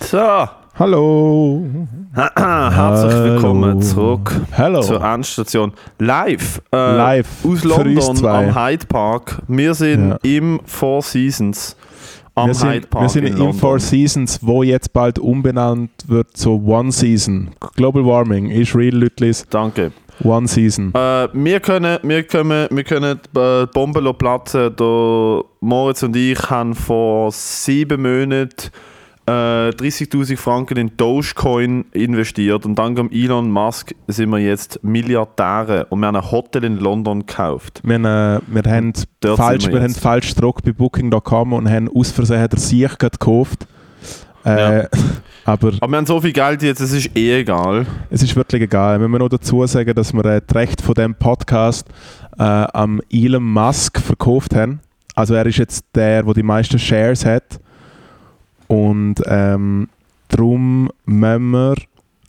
So. Hallo. Herzlich willkommen zurück zur Endstation. Live aus London am Hyde Park. Wir sind im Four Seasons am Hyde Park. Wir sind im Four Seasons, wo jetzt bald umbenannt wird zu One Season. Global Warming ist real, Lütlis. Danke. One Season. Wir können die Bomben platzen. Der Moritz und ich haben vor 7 Monaten 30.000 Franken in Dogecoin investiert und dank Elon Musk sind wir jetzt Milliardäre und wir haben ein Hotel in London gekauft. Wir haben falsch gedruckt bei Booking.com und haben aus Versehen den Sieg gekauft. Ja. Aber wir haben so viel Geld jetzt, es ist eh egal. Es ist wirklich egal. Wir müssen noch dazu sagen, dass wir die Rechte von diesem Podcast am Elon Musk verkauft haben. Also er ist jetzt der die meisten Shares hat. Und darum müssen wir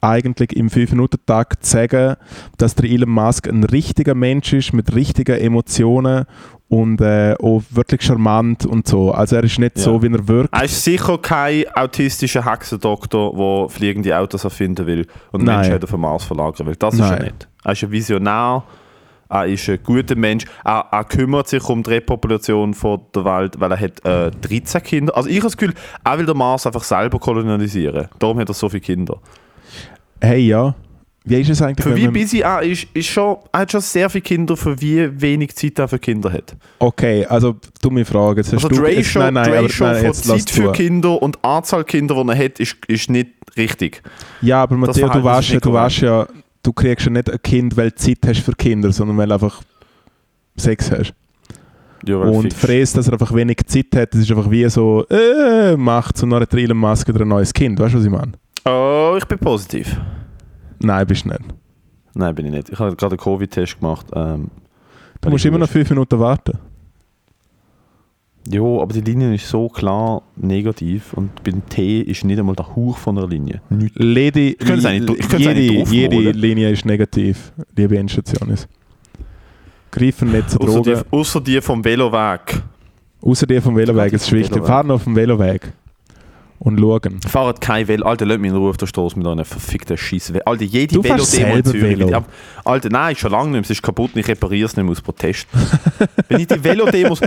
eigentlich im 5-Minuten-Takt sagen, dass der Elon Musk ein richtiger Mensch ist, mit richtigen Emotionen und auch wirklich charmant und so. Also er ist nicht so, wie er wirkt. Er ist sicher kein autistischer Hexendoktor, der fliegende Autos erfinden will und Menschen auf den Mars verlagern will. Das ist er nicht. Er ist ein Visionär. Er ist ein guter Mensch. Er kümmert sich um die Repopulation von der Welt, weil er hat 13 Kinder. Also ich habe das Gefühl, er will den Mars einfach selber kolonialisieren. Darum hat er so viele Kinder. Hey, ja. Wie ist es eigentlich? Für wie busy er ist schon, er hat schon sehr viele Kinder, für wie wenig Zeit er für Kinder hat. Okay, also du mich fragen. Jetzt hast also du jetzt, nein, jetzt von Zeit für Kinder und die Anzahl Kinder, die er hat, ist nicht richtig. Ja, aber Matthias, du weißt ja... Du kriegst ja nicht ein Kind, weil du Zeit hast für Kinder, sondern weil du einfach Sex hast. Ja, und fräst, dass er einfach wenig Zeit hat, das ist einfach wie so, macht so eine Trillenmaske oder ein neues Kind. Weißt du, was ich meine? Oh, ich bin positiv. Nein, bist du nicht. Nein, bin ich nicht. Ich habe gerade einen Covid-Test gemacht. Du musst immer noch 5 Minuten warten. Jo, aber die Linie ist so klar negativ und beim T ist nicht einmal der Hauch von einer Linie. Jede Linie ist negativ, liebe Endstation. Greifen nicht zu Drogen. Außer die vom Veloweg. Es ist wichtig. Fahren auf dem Veloweg und schauen. Fahrt kein Velo. Alter, lass mich in Ruhe auf der Straße mit einer verfickten Scheiße. Alter, jede Velo-Demo in Zürich. Alter, nein, schon lange nicht mehr. Es ist kaputt und ich repariere es nicht mehr aus Protest. Wenn ich die Velo-Demos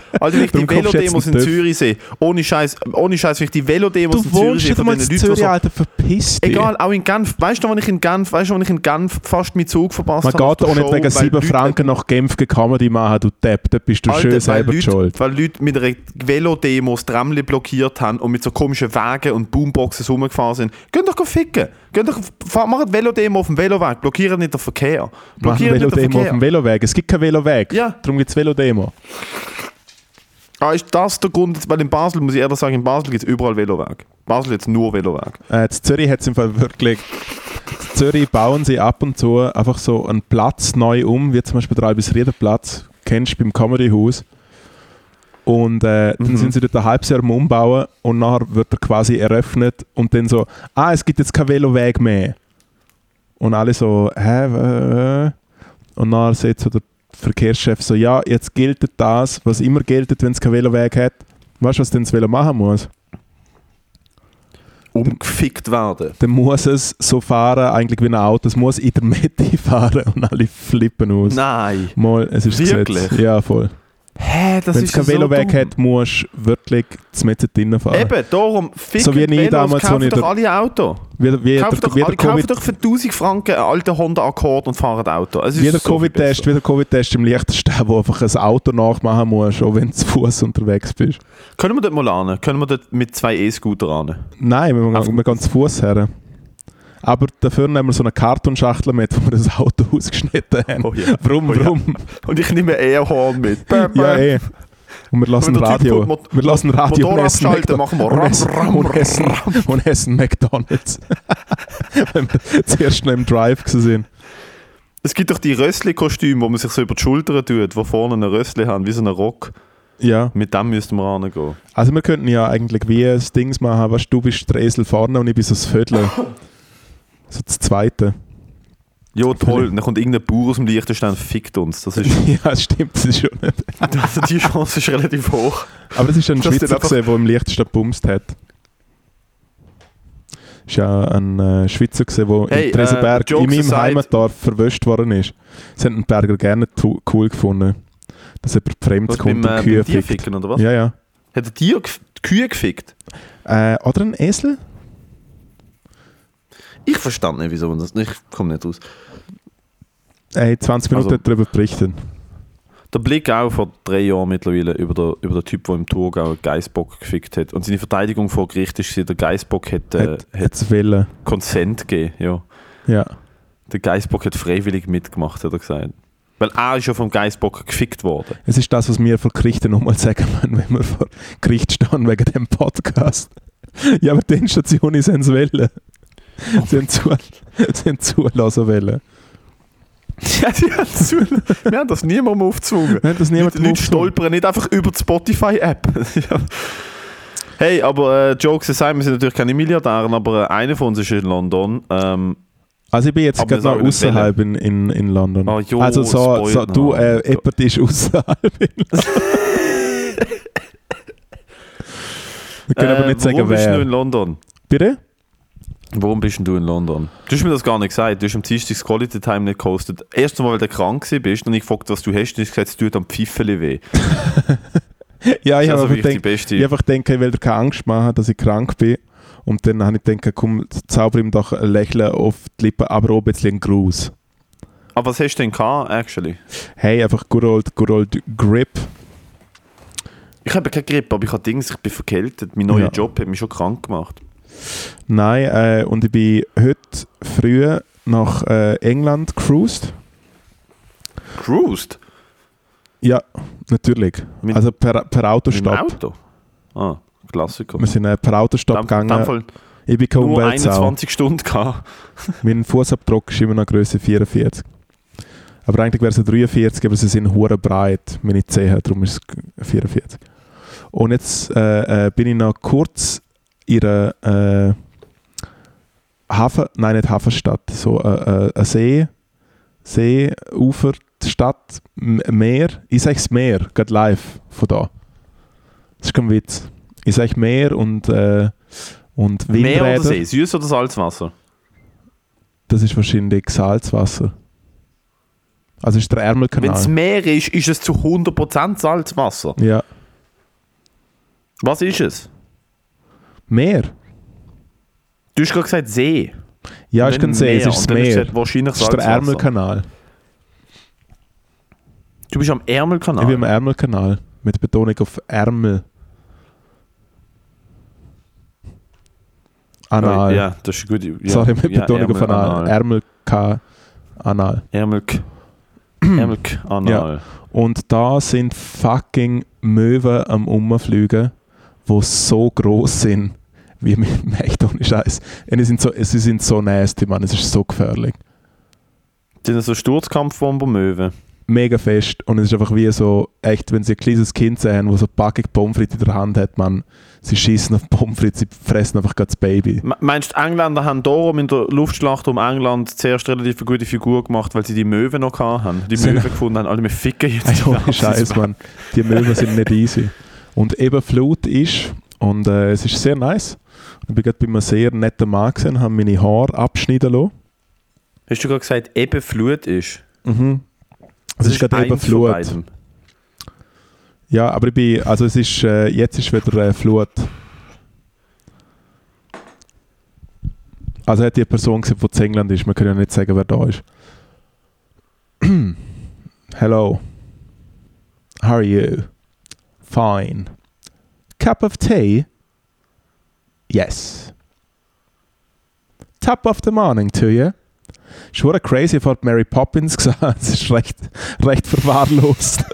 in Zürich sehe, ohne Scheiß, wenn ich die Velo-Demos in Zürich sehe, von den Leuten, Zürich, Alter, verpiss dich. Egal, auch in Genf. Weißt du, wann ich in Genf fast meinen Zug verpasst habe? Man geht auch nicht wegen 7 Franken nach Genf gekommen, die machen, du Depp. Da bist du schön selber schuld. Weil Leute mit einer Velo-Demo das Tramli blockiert haben und mit so komischen Wege und Boomboxen rumgefahren sind. Geht doch ficken! Macht Velodemo auf dem Veloweg, blockiert nicht den Verkehr. Auf dem Veloweg, es gibt keinen Veloweg. Ja. Darum gibt es Velodemo. Ah, ist das der Grund? Weil in Basel, muss ich ehrlich sagen, in Basel gibt es überall Veloweg. Basel jetzt nur Veloweg. In Zürich hat es im Fall wirklich... In Zürich bauen sie ab und zu einfach so einen Platz neu um, wie zum Beispiel der Albisriederplatz, kennst du beim Comedy-Haus. Und dann sind sie dort ein halbes Jahr am Umbauen und nachher wird er quasi eröffnet und dann so, es gibt jetzt keinen Veloweg mehr. Und alle so, und nachher sagt so der Verkehrschef so, ja, jetzt gilt das, was immer gilt, wenn es keinen Veloweg hat. Weißt du, was denn das Velo machen muss? Umgefickt werden. Dann muss es so fahren, eigentlich wie ein Auto, es muss in der Mitte fahren und alle flippen aus. Nein. Mal, es ist wirklich? Gesetz. Ja, voll. Hä, das wenn es keinen Veloweg so hat, musst du wirklich zum Metzen drinnen fahren. Eben, darum, fick so wie Velos, damals, kauft doch alle Auto. Kauft doch für 1000 Franken einen alten Honda Accord und fahrt Auto. Wie der Covid-Test im Liechtenstein, wo einfach ein Auto nachmachen musst, auch wenn du zu Fuß unterwegs bist. Können wir dort mal hin? Können wir dort mit 2 E-Scooter hin? Nein, wir gehen zu Fuß her. Aber dafür nehmen wir so eine Kartonschachtel mit, wo wir das Auto ausgeschnitten haben. Oh ja. Warum? Oh ja. Und ich nehme Airhorn mit. Ja, eh. Und wir lassen Radio. Wir lassen Radio Motor abschalten, machen wir und essen McDonalds. Wenn wir zuerst noch im Drive sind. Es gibt doch die Rössli-Kostüme, wo man sich so über die Schultern tut, wo vorne eine Rössli haben, wie so ein Rock. Ja. Mit dem müssten wir rangehen. Also wir könnten ja eigentlich wie ein Dings machen, weißt du, bist der Esel vorne und ich bin so das Vödel. So das Zweite. Ja, toll. Dann kommt irgendein Bauer aus dem Liechtenstein und fickt uns. Das ist ja, stimmt. Das ist schon nicht. Also die Chance ist relativ hoch. Aber es ist ein Schweizer, der im Liechtenstein gebumst hat. ist ja ein Schweizer gewesen, der in Tresenberg in meinem Heimatdorf verwöscht worden ist. Das haben den Berger gerne cool gefunden, dass jemand fremd kommt und Kühe fickt. Oder was? Ja, ja. Hat er die Kühe gefickt? Oder ein Esel? Ich verstand nicht, wieso man das nicht... Ich komme nicht raus. Ey, 20 Minuten also, darüber berichten. Der Blick auch vor 3 Jahren mittlerweile über den Typ, der im Thurgau Geissbock gefickt hat. Und seine Verteidigung vor Gericht war, der Geissbock hat Consent gegeben. Ja. Ja. Der Geissbock hat freiwillig mitgemacht, hat er gesagt. Weil er ist ja vom Geissbock gefickt worden. Es ist das, was wir vor Gerichten nochmal sagen müssen, wenn wir vor Gericht stehen wegen dem Podcast. Ja, aber die Station ist ein Welle. Sie haben zulassen wollen. Ja, die haben zulassen. Wir haben das niemandem aufgezwungen. Die Leute stolpern nicht einfach über die Spotify-App. Ja. Hey, aber Jokes aside, wir sind natürlich keine Milliardäre, aber einer von uns ist in London. Also ich bin jetzt gerade noch außerhalb in London. Ah, jo, also so du, jemand ist außerhalb in London. Wir können aber nicht sagen, wer. Warum bist du in London? Bitte? Warum bist du in London? Du hast mir das gar nicht gesagt. Du hast am Dienstag das Quality Time nicht gehostet. Erstens mal, weil du krank warst und ich gefragt, was du hast, und ich gesagt, es tut am Pfiffeli weh. Ja, ich habe einfach gedacht, ich will dir keine Angst machen, dass ich krank bin. Und dann habe ich gedacht, komm, zauber ihm doch ein Lächeln auf die Lippen, aber auch ein bisschen einen Gruß. Aber was hast du denn gehabt, actually? Hey, einfach good old Grip. Ich habe keine Grip, aber ich habe Dings, ich bin verkältet. Mein neuer Job hat mich schon krank gemacht. Nein, und ich bin heute früh nach England gecruised. Cruised? Ja, natürlich. Mit, also per Autostopp. Mit dem Auto? Ah, Klassiker. Wir sind per Autostopp gegangen. Ich bin kaum nur 21 Stunden gehabt. Mein Fußabdruck ist immer noch Größe 44. Aber eigentlich wäre es 43, aber sie sind hure breit, meine Zehen, darum ist es 44. Und jetzt bin ich noch kurz ihre Hafen, nein, nicht Hafenstadt, so eine See, Ufer, Stadt, Meer. Ich sage das Meer, gerade live von da. Das ist kein Witz. Ich sage Meer und Windräder. Meer oder See, süß oder Salzwasser? Das ist wahrscheinlich Salzwasser. Also ist der Ärmelkanal. Wenn es Meer ist, ist es zu 100% Salzwasser. Ja. Was ist es? Meer. Du hast gerade gesagt See. Ja, ist kein See, es ist das Meer. Es ist der Ärmelkanal. Du bist am Ärmelkanal? Ich bin am Ärmelkanal. Mit Betonung auf Ärmel. Anal. Oh, ja, das ist gut. Ja, sorry, mit Betonung auf Anal. Ärmelkanal. Ärmelkanal. Ja. Und da sind fucking Möwen am Umfliegen, die so gross sind, wie mit echt ohne Scheiß. Und sie sind so nasty, Mann. Es ist so gefährlich. Die sind so Sturzkampfbomben Möwen. Mega fest. Und es ist einfach wie so, echt, wenn sie ein kleines Kind sehen, das so eine Packung Pommes frites in der Hand hat, Mann, sie schießen auf Pommes frites, sie fressen einfach gerade das Baby. Meinst du, die Engländer haben darum in der Luftschlacht um England zuerst relativ eine gute Figur gemacht, weil sie die Möwen noch hatten? Die Möwen gefunden haben, alle wir ficken jetzt. Ohne Scheiß, Mann. Die Möwen sind nicht easy. Und eben Flut ist und es ist sehr nice. Ich bin gerade bei einem sehr netten Mann gesehen, habe meine Haare abschneiden lassen. Hast du gerade gesagt, eben Flut ist? Mhm. Es ist gerade eben Flut. Ja, aber ich bin, also es ist, jetzt ist wieder Flut. Also hat die Person gesehen, die in England ist. Man kann ja nicht sagen, wer da ist. Hello. How are you? Fine. Cup of tea? Yes. Top of the morning to you. Ist schon crazy, ich habe Mary Poppins gesagt. Es ist recht verwahrlost.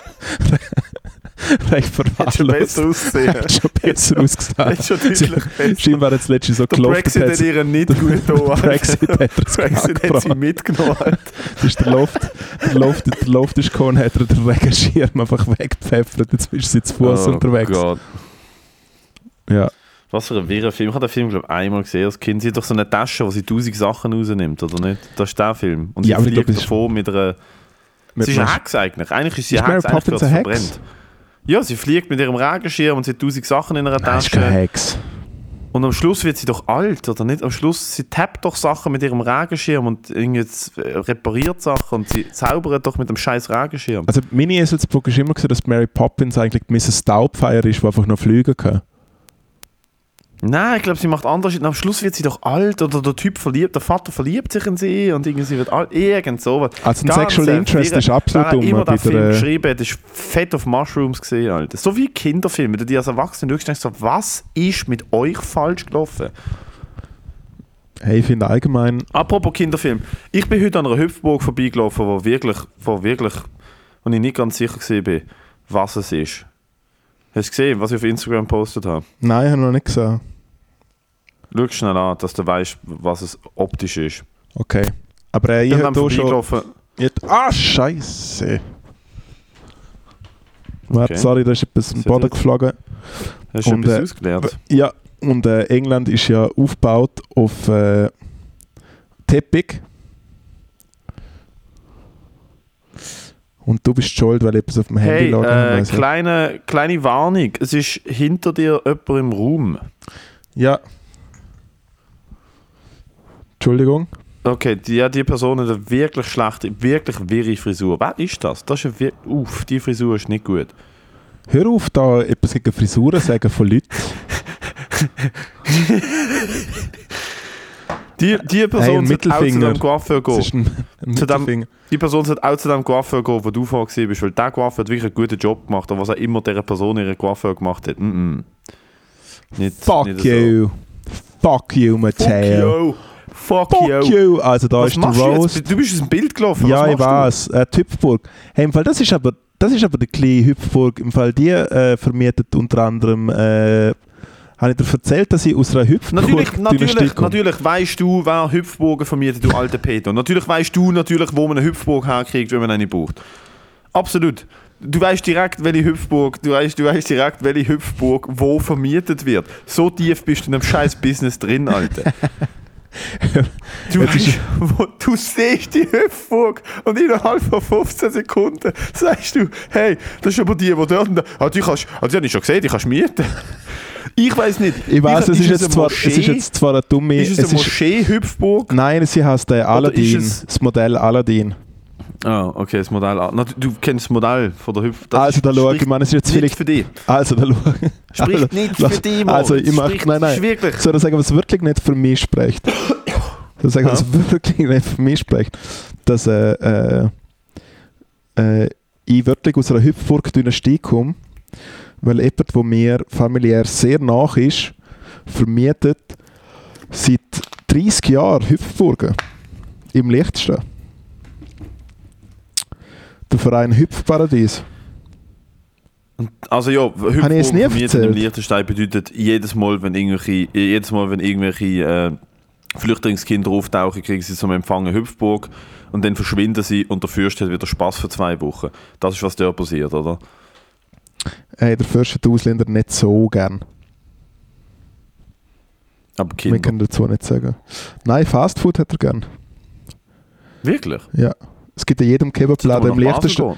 Recht verwahrlost. Hat schon besser ausgesehen. Scheinbar hat es letztens so gelaufen. Der Brexit hat ihr nicht gut getan. Brexit hat sie mitgenommen. Das ist der Luft ist gekommen, hat er den Regenschirm einfach weggepfeffert. Jetzt bist du zu Fuß unterwegs. Gott. Ja. Was für ein wirrer Film. Ich habe den Film, glaube ich, einmal gesehen. Als Kind, sie hat doch so eine Tasche, wo sie 1000 Sachen rausnimmt, oder nicht? Das ist der Film. Und sie fliegt davon mit einer... Sie ist eine Hex eigentlich. Eigentlich ist sie eine Hex, eigentlich gerade verbrennt. Ja, sie fliegt mit ihrem Regenschirm und sie hat 1000 Sachen in ihrer Tasche. Das ist keine Hex. Und am Schluss wird sie doch alt, oder nicht? Am Schluss, sie tappt doch Sachen mit ihrem Regenschirm und jetzt repariert Sachen und sie zaubert doch mit dem scheiß Regenschirm. Also meine Eselsbrücke ist immer gesehen, dass Mary Poppins eigentlich die Mrs. Staubfire ist, die einfach noch fliegen kann. Nein, ich glaube, sie macht anders. Am Schluss wird sie doch alt oder der Typ verliebt, der Vater verliebt sich in sie und irgendwie sie wird alt. Irgend sowas. Also ein Sexual Interest ist absolut dumm. Immer der Film geschrieben hat, ist fett auf Mushrooms gesehen, Alter. So wie Kinderfilme, die als Erwachsene denkst, so, was ist mit euch falsch gelaufen? Hey, ich finde allgemein... Apropos Kinderfilm. Ich bin heute an einer Hüpfburg vorbeigelaufen, wo ich nicht ganz sicher war, was es ist. Hast du gesehen, was ich auf Instagram gepostet habe? Nein, ich habe noch nicht gesehen. Schau schnell an, dass du weißt, was es optisch ist. Okay. Aber ich habe hier schon... Scheiße! Okay. Sorry, da ist etwas am Boden geflogen. Hast du etwas ausgelernt? Ja, und England ist ja aufgebaut auf Teppich. Und du bist schuld, weil ich etwas auf dem Handy laden habe. Kleine Warnung, es ist hinter dir jemand im Raum. Ja. Entschuldigung. Okay, die Person hat eine wirklich schlechte, wirklich wirre Frisur. Wer ist das? Das ist die Frisur ist nicht gut. Hör auf, da etwas gegen Frisuren sagen von Leuten. Die Person sollte auch zu dem Coiffeur gehen. Die Person sollte auch zu dem Coiffeur gehen, wo du vorher bist, weil der Coiffeur hat wirklich einen guten Job gemacht, und was auch immer dieser Person ihren Coiffeur gemacht hat. Fuck you. Fuck you, Matteo. Fuck you. Also da ist der Rose. Du bist aus dem Bild gelaufen. Ja, ich weiß. Die Hüpfburg. Hey, im Fall, das ist aber die kleine Hüpfburg. Im Fall, die vermietet unter anderem... Habe ich dir erzählt, dass ich aus einer Hüpfburg Natürlich weißt du, wer Hüpfburgen vermietet, du alter Peter. Natürlich weißt du, wo man eine Hüpfburg herkriegt, wenn man eine braucht. Absolut. Du weißt direkt, welche Hüpfburg wo vermietet wird. So tief bist du in einem scheiß Business drin, Alter. Du siehst die Hüpfburg und innerhalb von 15 Sekunden sagst du, hey, das ist aber die dort... die habe ich schon gesehen, die kannst du mieten. Ich weiß nicht. Ich weiß, es ist jetzt zwar eine dumme... Ist es eine Moschee-Hüpfburg? Nein, sie heißt Aladdin. Das Modell Aladdin. Ah, okay, das Modell Aladdin. Du kennst das Modell von der Hüpfburg. Also da schau, ich meine, es ist jetzt vielleicht... für dich. Also da schau. Spricht nicht für dich, Mann. Also ich mache... Nein. Wirklich. Soll ich sagen, was wirklich nicht für mich spricht? Dass ich wirklich aus einer Hüpfburg durch den Stein komme. Weil jemand, der mir familiär sehr nah ist, vermietet seit 30 Jahren Hüpfburgen im Liechtenstein. Der Verein Hüpfparadies. Also ja, Hüpfburgen vermietet im Liechtenstein bedeutet, jedes Mal, wenn irgendwelche Flüchtlingskinder auftauchen, kriegen sie zum Empfangen Hüpfburg und dann verschwinden sie und der Fürst hat wieder Spass für 2 Wochen. Das ist, was da passiert, oder? Hey, der Fürst hat die Ausländer nicht so gern. Aber Kinder? Wir können dazu nicht sagen. Nein, Fastfood hat er gern. Wirklich? Ja. Es gibt in jedem Kebabladen im Liechtenstein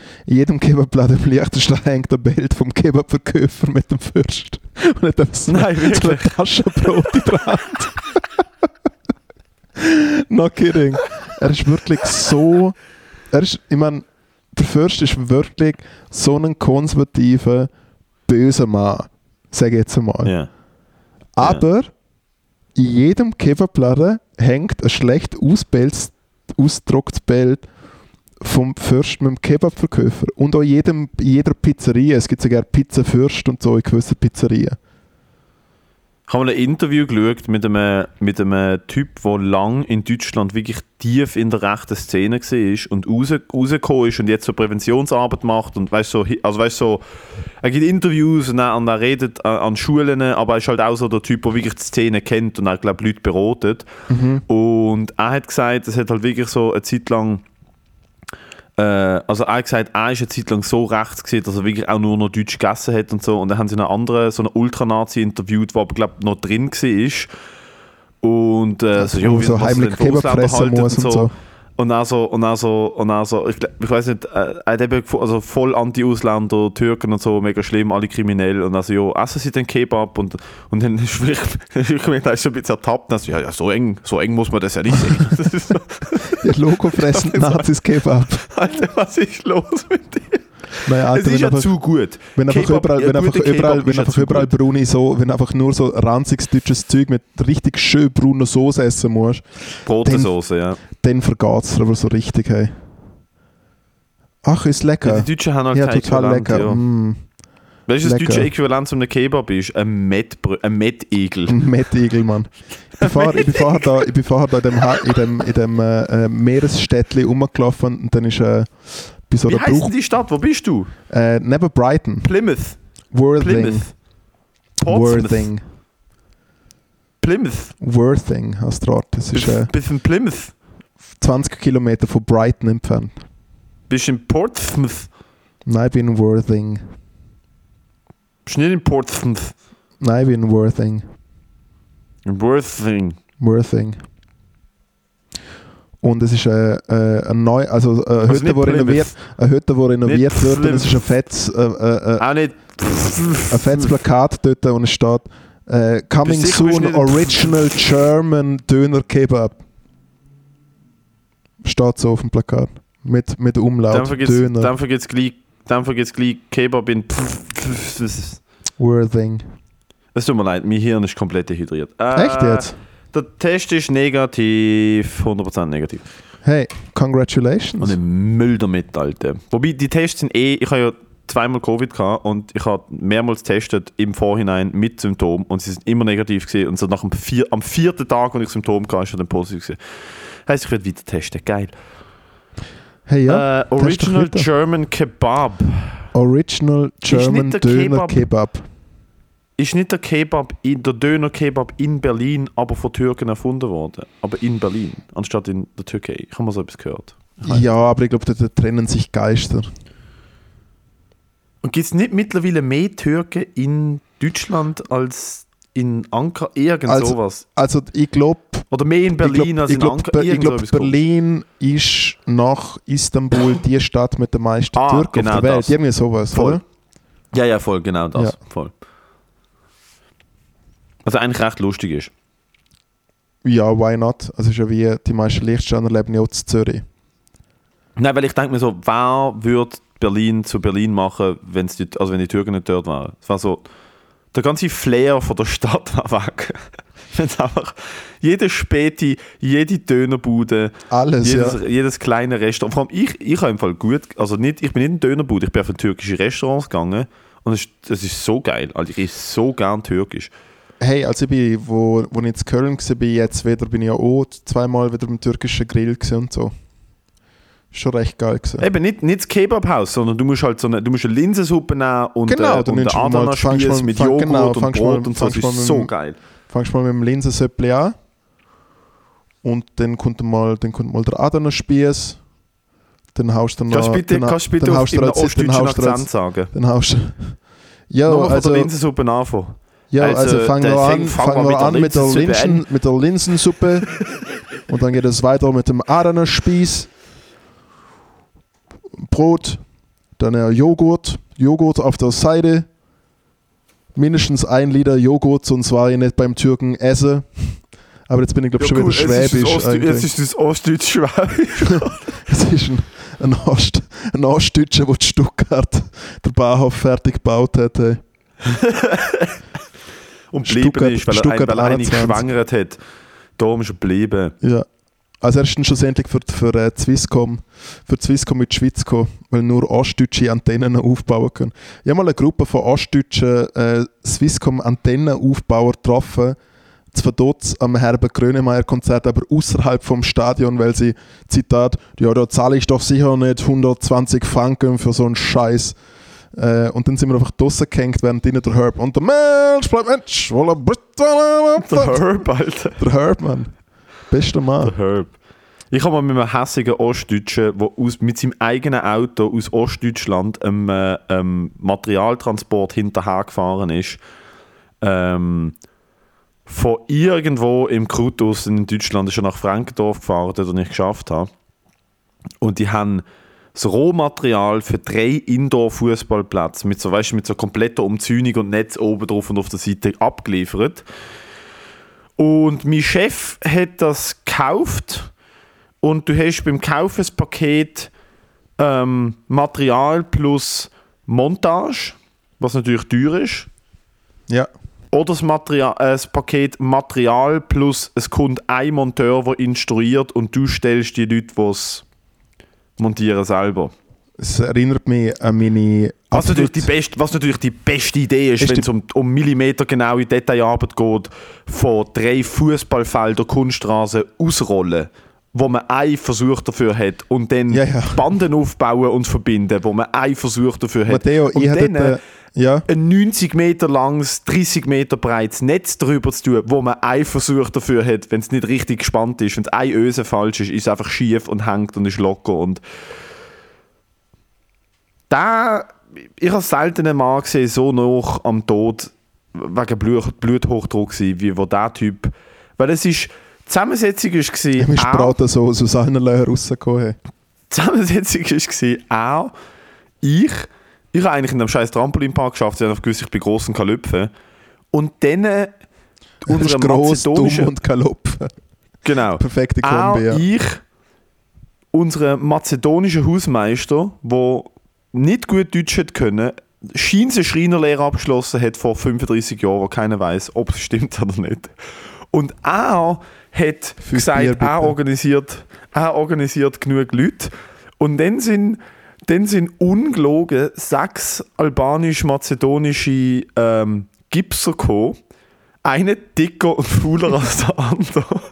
hängt ein Bild vom Kebabverkäufer mit dem Fürst. Und hat dann so eine Taschenbrot in der Hand. No kidding. Er ist wirklich so... Der Fürst ist wirklich so ein konservativer, böser Mann, sage ich jetzt einmal. Yeah. Aber in jedem Kebabladen hängt ein schlecht ausgedrucktes Bild vom Fürst mit dem Kebabverkäufer. Und auch in jeder Pizzeria. Es gibt sogar Pizza Fürst und so in gewissen Pizzerien. Ich habe mal ein Interview geschaut mit einem Typ, der lange in Deutschland wirklich tief in der rechten Szene war und rausgekommen ist und jetzt so Präventionsarbeit macht. Und er gibt Interviews und er redet an Schulen, aber er ist halt auch so der Typ, der wirklich die Szene kennt und er, glaube ich, Leute beratet. Mhm. Und er hat gesagt, es hat halt wirklich so eine Zeit lang... Also er hat gesagt, er ist eine Zeit lang so rechts gewesen, dass er wirklich auch nur noch Deutsch gegessen hat und so. Und dann haben sie einen anderen, so einen Ultranazi interviewt, der aber, glaube ich, noch drin war. Und so heimlich Kebab fressen muss und so. Und dann so, ich weiß nicht, also voll Anti-Ausländer, Türken und so, mega schlimm, alle kriminell. Und also ja, essen sie den Kebab und dann spricht man, da ist schon ein bisschen ertappt. Also, ja, so eng muss man das ja nicht sehen. Das ist so. Ihr Logo fressen Nazis-Kebab. Alter, was ist los mit dir? Naja, Alter, es ist ja einfach, zu gut. Wenn einfach Kebab, überall, wenn einfach überall, wenn einfach ja überall Bruni so, wenn einfach nur so ranziges deutsches Zeug mit richtig schön brauner Soße essen musst. Brotensauce, ja. Dann vergeht es aber so richtig, hey. Ach, ist lecker. Ja, die Deutschen haben halt ja, total lecker. Ja. Mm. Weißt du, das deutsche Äquivalent zu einem Kebab ist? Ein Mettigel. Ein Mettigel, Mann. Ich bin vorher da in dem Meeresstädtchen rumgelaufen und dann ist so wie heißt die Stadt? Wo bist du? Neben Brighton. Plymouth. Worthing. Portsmouth. Plymouth. Worthing heißt der Ort. Das ist bis in Plymouth. 20 Kilometer von Brighton entfernt. Bist du in Portsmouth? Nein, ich bin in Worthing. Bist du nicht in Portsmouth? Nein, ich bin in Worthing. Worthing. Und es ist eine Hütte, die renoviert wird. Und es ist ein fettes Plakat dort und es steht Coming soon original German Döner Kebab. Steht so auf dem Plakat. Mit Umlaut. Dann vergeht's gleich Kebab in Worthing. Es tut mir leid, mein Hirn ist komplett dehydriert. Echt jetzt? Der Test ist negativ, 100% negativ. Hey, congratulations. Und ich Müll damit, Alter. Wobei, die Tests sind ich habe ja zweimal Covid gehabt und ich habe mehrmals getestet im Vorhinein mit Symptomen und sie sind immer negativ gewesen. Und so nach am vierten Tag, wo ich Symptome hatte, ist schon dann positiv gewesen. Heißt, ich werde weiter testen. Geil. Hey, ja. Original German Kebab. Original German Döner Kebab. Ist nicht der Döner-Kebab in Berlin, aber von Türken erfunden worden? Aber in Berlin, anstatt in der Türkei. Ich habe mal so etwas gehört. Ja, aber ich glaube, da trennen sich Geister. Und gibt es nicht mittlerweile mehr Türken in Deutschland als in Ankara? Irgend sowas. Also ich glaube... Oder mehr in Berlin als in Ankara? Ich glaube, Berlin ist nach Istanbul die Stadt mit den meisten Türken genau auf der Welt. Das. Die haben ja sowas, voll. Oder? Ja, voll, genau das. Ja. Voll. Was eigentlich recht lustig ist. Ja, why not? Also ist ja wie die meisten Liechtensteiner leben ja auch in Zürich. Nein, weil ich denke mir so, wer würde Berlin zu Berlin machen, wenn die Türken nicht dort wären? Es war so, der ganze Flair von der Stadt war weg. Wenn's einfach jede Späti, jede Dönerbude, jedes kleine Restaurant. Vor allem ich habe im Fall gut, also nicht, ich bin nicht in Dönerbude, ich bin auf ein türkische Restaurants gegangen und es ist so geil. Also ich esse so gern türkisch. Hey, als ich wo ich in Köln war, bin ich ja auch zweimal wieder beim türkischen Grill und so. Schon recht geil gewesen. Eben nicht das Kebabhaus, sondern du musst halt eine Linsensuppe nehmen und einen Ananas-Spieß mit Joghurt und Brot und so. Das ist so geil. Fangst mal mit dem Linsensöppli an und dann kommt mal der Ananas-Spieß. Dann haust du noch... Kannst du bitte auf den ostdeutschen Akzent sagen? Dann haust du... Ja, nur also... Nur von der Linsensuppe anfangen. Ja, also fangen wir an mit der Linsensuppe und dann geht es weiter mit dem Ananas-Spieß, Brot, dann Joghurt auf der Seite, mindestens 1 Liter Joghurt, sonst war ich nicht beim Türken essen. Aber jetzt bin ich glaube ich schon wieder schwäbisch. Jetzt ist das Ostdeutsch-Schwäbisch. Es ist ein Ostdeutscher, der Stuttgart der Bahnhof fertig gebaut hat. Und geblieben ist, weil er alleine geschwangert hat. Darum ist er geblieben. Ja. Also er ist dann schlussendlich für Swisscom in die Schweiz gekommen, weil nur ostdeutsche Antennen aufbauen können. Ich habe mal eine Gruppe von ostdeutschen Swisscom-Antennenaufbauern getroffen, zu Verdutz am Herbert Grönemeyer-Konzert, aber außerhalb vom Stadion, weil sie, Zitat, ja, da zahle ich doch sicher nicht 120 Franken für so einen Scheiß. Und dann sind wir einfach draussen gehängt, während drinnen der Herb und der Mensch bleibt Mensch. Der Herb, Alter. Der Herb, Mann. Bester Mann. Der Herb. Ich habe mal mit einem hässigen Ostdeutschen, der mit seinem eigenen Auto aus Ostdeutschland einem Materialtransport hinterhergefahren ist, von irgendwo im Krutus in Deutschland ist er nach Frankendorf gefahren, das er nicht geschafft hat. Und die haben das Rohmaterial für 3 Indoor-Fußballplätze mit so, weißt du, mit so kompletter Umzäunung und Netz oben drauf und auf der Seite abgeliefert. Und mein Chef hat das gekauft und du hast beim Kauf ein Paket Material plus Montage, was natürlich teuer ist. Ja. Oder das, das Paket Material plus es kommt ein Monteur, der instruiert und du stellst die Leute, die es montieren, selber. Es erinnert mich an meine was natürlich die beste Idee ist, wenn es um millimetergenaue Detailarbeit geht, von 3 Fußballfeldern Kunststraße ausrollen, wo man einen Versuch dafür hat und dann Banden aufbauen und verbinden, wo man einen Versuch dafür hat. Matteo, und dann ein 90 Meter langes, 30 Meter breites Netz drüber zu tun, wo man einen Versuch dafür hat, wenn es nicht richtig gespannt ist. Wenn es eine Öse falsch ist, ist es einfach schief und hängt und ist locker. Und da, ich habe selten einmal gesehen, so nah am Tod wegen Bluthochdruck gewesen, wie wo der Typ. Weil es ist, die Zusammensetzung war... Ich brate so aus einer Löcher rausgekommen. Die Zusammensetzung war auch ich habe eigentlich in einem scheiß Trampolinpark geschafft, ich habe gewusst, ich bin gross und kann lüpfen. Und dann... Du bist gross, dumm und kann lüpfen. Genau. Perfekte Kombi, ja. Ich, unseren mazedonischen Hausmeister, der nicht gut Deutsch hätte können, scheint seine Schreinerlehre abgeschlossen hat vor 35 Jahren, wo keiner weiß, ob es stimmt oder nicht. Und er hat gesagt, er organisiert genug Leute. Und dann sind ungelogen 6 albanisch-mazedonische Gipser gekommen. Einer dicker und fauler als der andere.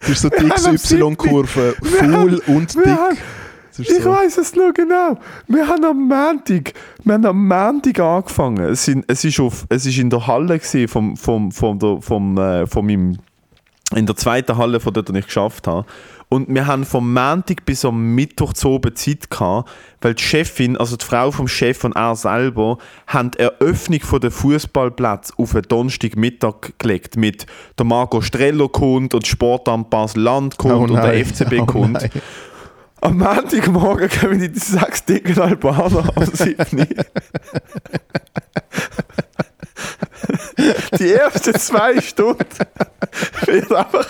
Das ist so die XY-Kurve. Faul und dick. Ich weiss es noch genau. Wir haben am Montag angefangen. Es ist in der Halle gewesen, in der zweiten Halle, von der ich geschafft habe. Und wir haben vom Montag bis am Mittwoch zu oben Zeit gehabt, weil die Chefin, also die Frau vom Chef und er selber, haben die Eröffnung der Fußballplätze auf den Donnerstagmittag gelegt. Mit der Marco Strello kommt und Sportamt Basel-Land kommt und der FCB kommt. Nein. Am Montagmorgen kommen die 6 dicken Albaner am 7. Die ersten 2 Stunden wird einfach...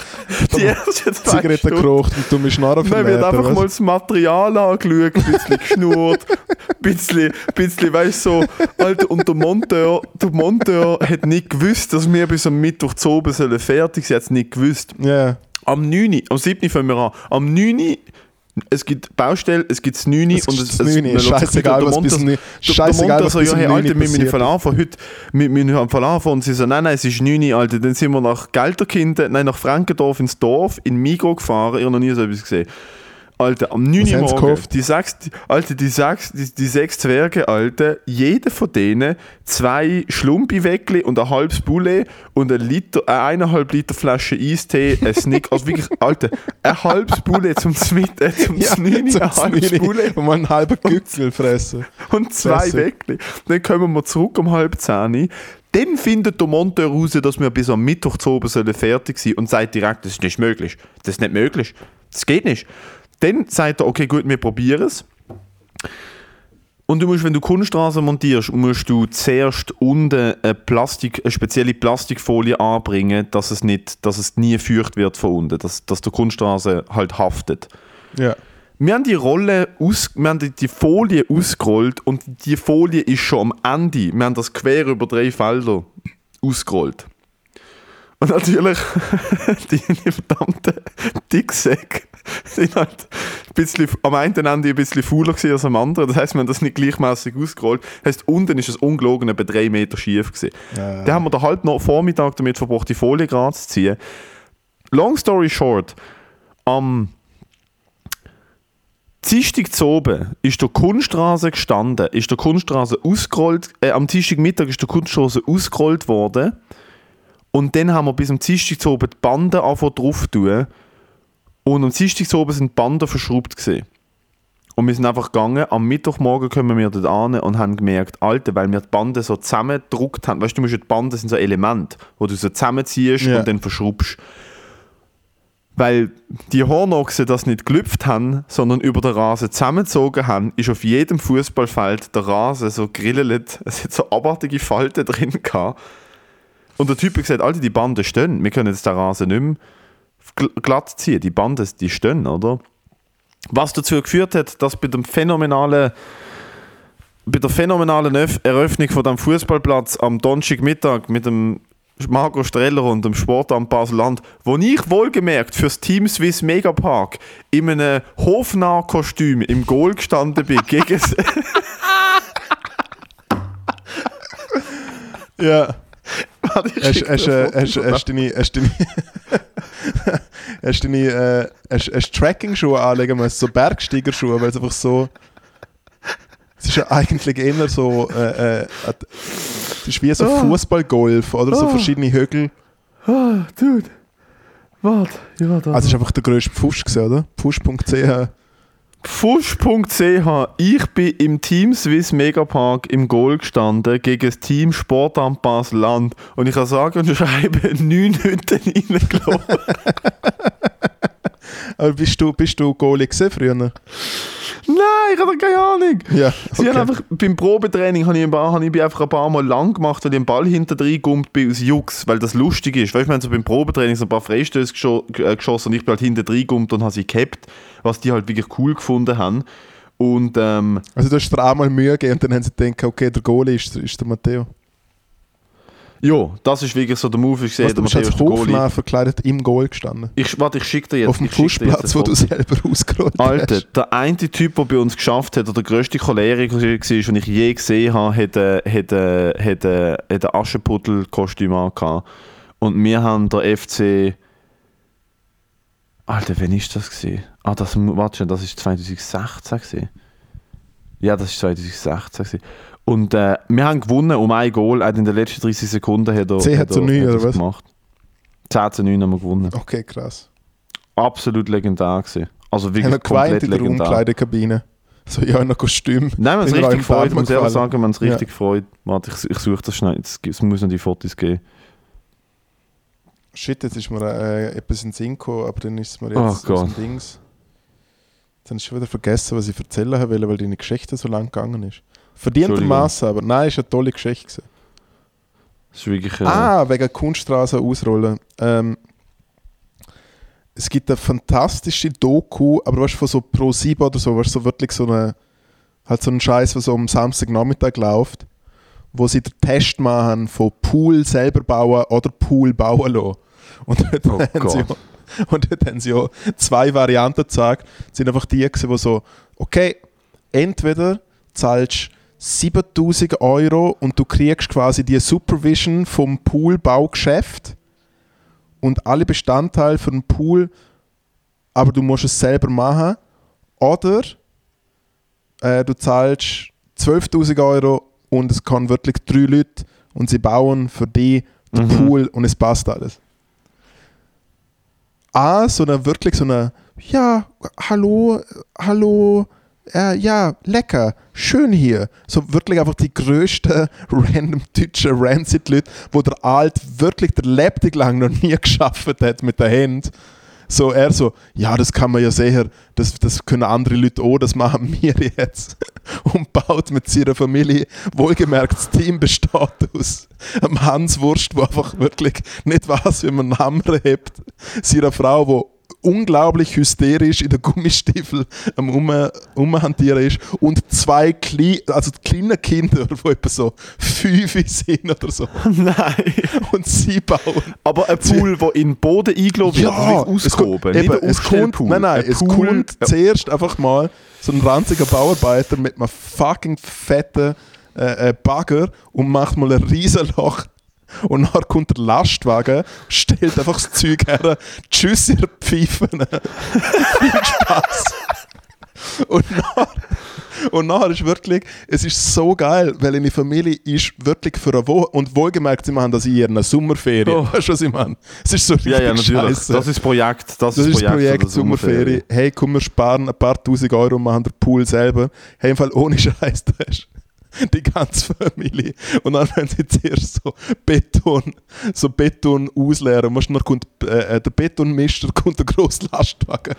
Zigaretten geraucht und dumme Schnarren verlegt. Nein, wird einfach mal das Material angeschaut, ein bisschen geschnurrt, ein bisschen, weißt du, so... Alter, und der Monteur hat nicht gewusst, dass wir bis am Mittwoch zu oben fertig sein sollen. Er hat es nicht gewusst. Yeah. Am 7. fangen wir an. Am 9. Es gibt Baustelle, es gibt das 9. Es und es ist scheißegal, was bis nicht. Scheißegal, was bis 9 passiert. Alter, wir müssen von Anfang heute, und sie so, nein, es ist 9, Alter. Dann sind wir nach Gelterkinden, nach Frankendorf ins Dorf, in Migros gefahren. Ich habe noch nie so etwas gesehen. Alter, am 9. morgen, die sechs Zwerge, Alter, jeder von denen 2 Schlumpi-Weckli und ein halbes Boulet und eine 1,5 Liter Flasche Eistee, ein Snickers, also wirklich, Alter, ein halbes Boulet zum Boulet. Und mal einen halben Güchsel fressen. Und 2 Weckli. Dann kommen wir zurück um 9:30. Dann findet der Monteur raus, dass wir bis am Mittwoch zu oben fertig sein sollen und sagt direkt, das ist nicht möglich, das geht nicht. Dann sagt er, okay, gut, wir probieren es. Und du musst, wenn du Kunststraßen montierst, musst du zuerst unten eine spezielle Plastikfolie anbringen, dass es nie feucht wird von unten, dass der Kunststraße halt haftet. Ja. Wir haben die Folie ausgerollt und die Folie ist schon am Ende. Wir haben das quer über 3 Felder ausgerollt. Und natürlich, die verdammten Dicksäcke sind halt am einen Ende ein bisschen fauler als am anderen. Das heisst, wir haben das nicht gleichmäßig ausgerollt. Das heisst, unten ist es ungelogen bei 3 Meter schief gewesen. Ja. Dann haben wir den halben Vormittag damit verbracht, die Folie gerade zu ziehen. Long story short, am Dienstag zu oben ist der Kunststraße gestanden, am Dienstagmittag ist der Kunststraße ausgerollt worden. Und dann haben wir bis am Dienstag zu oben die Banden drauf tun. Und am Dienstag zu oben sind die Banden verschraubt gewesen. Und wir sind einfach gegangen. Am Mittwochmorgen kommen wir dort an und haben gemerkt, Alter, weil wir die Bande so zusammengedruckt haben. Weißt du, die Bande sind so Elemente, wo du so zusammenziehst und dann verschraubst. Weil die Hornochsen das nicht gelüpft haben, sondern über den Rasen zusammengezogen haben, ist auf jedem Fußballfeld der Rasen so grillelt. Es hat so abartige Falten drin gehabt. Und der Typ hat gesagt, Alter, die Bande stehen. Wir können jetzt den Rasen nicht mehr glatt ziehen. Die Bande, die stehen, oder? Was dazu geführt hat, dass bei der phänomenalen Eröffnung von diesem Fußballplatz am Donnerstagmittag mit dem Marco Streller und dem Sportamt Basel-Land, wo ich wohlgemerkt fürs Team Swiss Megapark in einem Hofnarr-Kostüm im Goal gestanden bin, gegen ja. Hast du Tracking-Schuhe anlegen müssen, so Bergsteigerschuhe, weil es einfach so... Es ist ja eigentlich eher so... Es ist wie so Fußballgolf oder so verschiedene Hügel. Ah, dude. Warte, ich war da. Also es war einfach der grösste Pfusch, oder? Pfusch.ch. Pfusch.ch. Ich bin im Team Swiss Megapark im Goal gestanden gegen das Team Sportamt Basel-Land und ich kann sagen und schreiben 9 Hütten reingelassen. Aber bist du Goalie gesehen früher? Nein, ich habe keine Ahnung. Ja, okay. Sie haben einfach, beim Probetraining habe ich einfach ein paar Mal lang gemacht und den Ball hinter reingumpt bin aus Jux, weil das lustig ist. Weißt du, wir haben so beim Probetraining so ein paar Freistöße geschossen und ich bin halt hinter reingumpt und habe sie gehabt, was die halt wirklich cool gefunden haben. Und, also du hast dir auch mal Mühe gegeben und dann haben sie gedacht, okay, der Goalie ist der Matteo. Ja, das ist wirklich so der Move. Ich sehe, was, du bist als Hofnarr verkleidet im Goal gestanden? Ich schicke dir jetzt. Auf dem Fußplatz, wo du selber ausgerollt hast. Alter, der eine Typ, der bei uns geschafft hat, oder der grösste Choleriker war, den ich je gesehen habe, hat ein Aschenputtel-Kostüm angehabt. Und wir haben der FC... Alter, wann war das gewesen? Ah, das ist 2016 gewesen. Ja, das ist 2016 gewesen. Und wir haben gewonnen um ein Goal, auch in den letzten 30 Sekunden hat er 10-9 oder was? Gemacht. 10-9 haben wir gewonnen. Okay, krass. Absolut legendär gewesen. Also wirklich komplett legendär. In der Umkleidekabine. So in einem Kostüm. Nein, man ist richtig gefreut. Man muss ehrlich sagen, man ist richtig gefreut. Warte, ich suche das schnell. Es muss noch die Fotos geben. Shit, jetzt ist mir etwas in Sinn gekommen, aber dann ist es mir jetzt so ein Dings. Dann ist schon wieder vergessen, was ich erzählen wollte, weil deine Geschichte so lang gegangen ist. Verdientermaßen, aber nein, es war eine tolle Geschichte. Das ist wirklich, wegen Kunststraße ausrollen. Es gibt eine fantastische Doku, aber weißt, von so Pro7 oder so, weißt, so wirklich so einen Scheiß, was so am Samstagnachmittag läuft, wo sie den Test machen von Pool selber bauen oder Pool bauen lassen. Und dort haben sie auch zwei Varianten gezeigt. Es sind einfach die, die so, okay, entweder zahlst 7.000 € und du kriegst quasi die Supervision vom Poolbaugeschäft und alle Bestandteile für den Pool, aber du musst es selber machen. Oder du zahlst 12.000 € und es kann wirklich 3 Leute und sie bauen für dich den Pool und es passt alles. Ja, lecker, schön hier. So wirklich einfach die grössten random deutschen Rancid-Leute, wo der Alt wirklich der Lebtag lang noch nie geschafft hat mit der Hand. So er so, ja, das kann man ja sehen, das können andere Leute auch, das machen wir jetzt. Und baut mit seiner Familie, wohlgemerkt, das Team besteht aus einem Hanswurst, der einfach wirklich nicht weiß, wie man einen Hammer hebt, seiner Frau, die unglaublich hysterisch in den Gummistiefeln am Umhantieren ist und zwei kleine Kinder, die etwa so 5 sind oder so. Nein. Und sie bauen. Aber ein Pool, der in den Boden eingelobt wird, ausgehoben. Nicht ein Ausstellpool. Nein, es kommt zuerst einfach mal so ein ranziger Bauarbeiter mit einem fucking fetten Bagger und macht mal ein riesen Loch. Und nachher kommt der Lastwagen, stellt einfach das Zeug her, tschüss, ihr Pfeifen. Viel Spaß. Und nachher ist wirklich, es ist so geil, weil eine Familie ist wirklich für eine Woche, und wohlgemerkt, sie machen das in ihren Sommerferien. Oh. Weißt du, was ich meine? Es ist so richtig scheiße. Das ist das Projekt. Das ist das Projekt Sommerferien. Hey, komm, wir sparen ein paar tausend Euro und machen den Pool selber. Hey, im Fall ohne Scheiß, das ist die ganze Familie. Und dann werden sie zuerst so Beton ausleeren. Dann kommt der Betonmischer, kommt der grosse Lastwagen.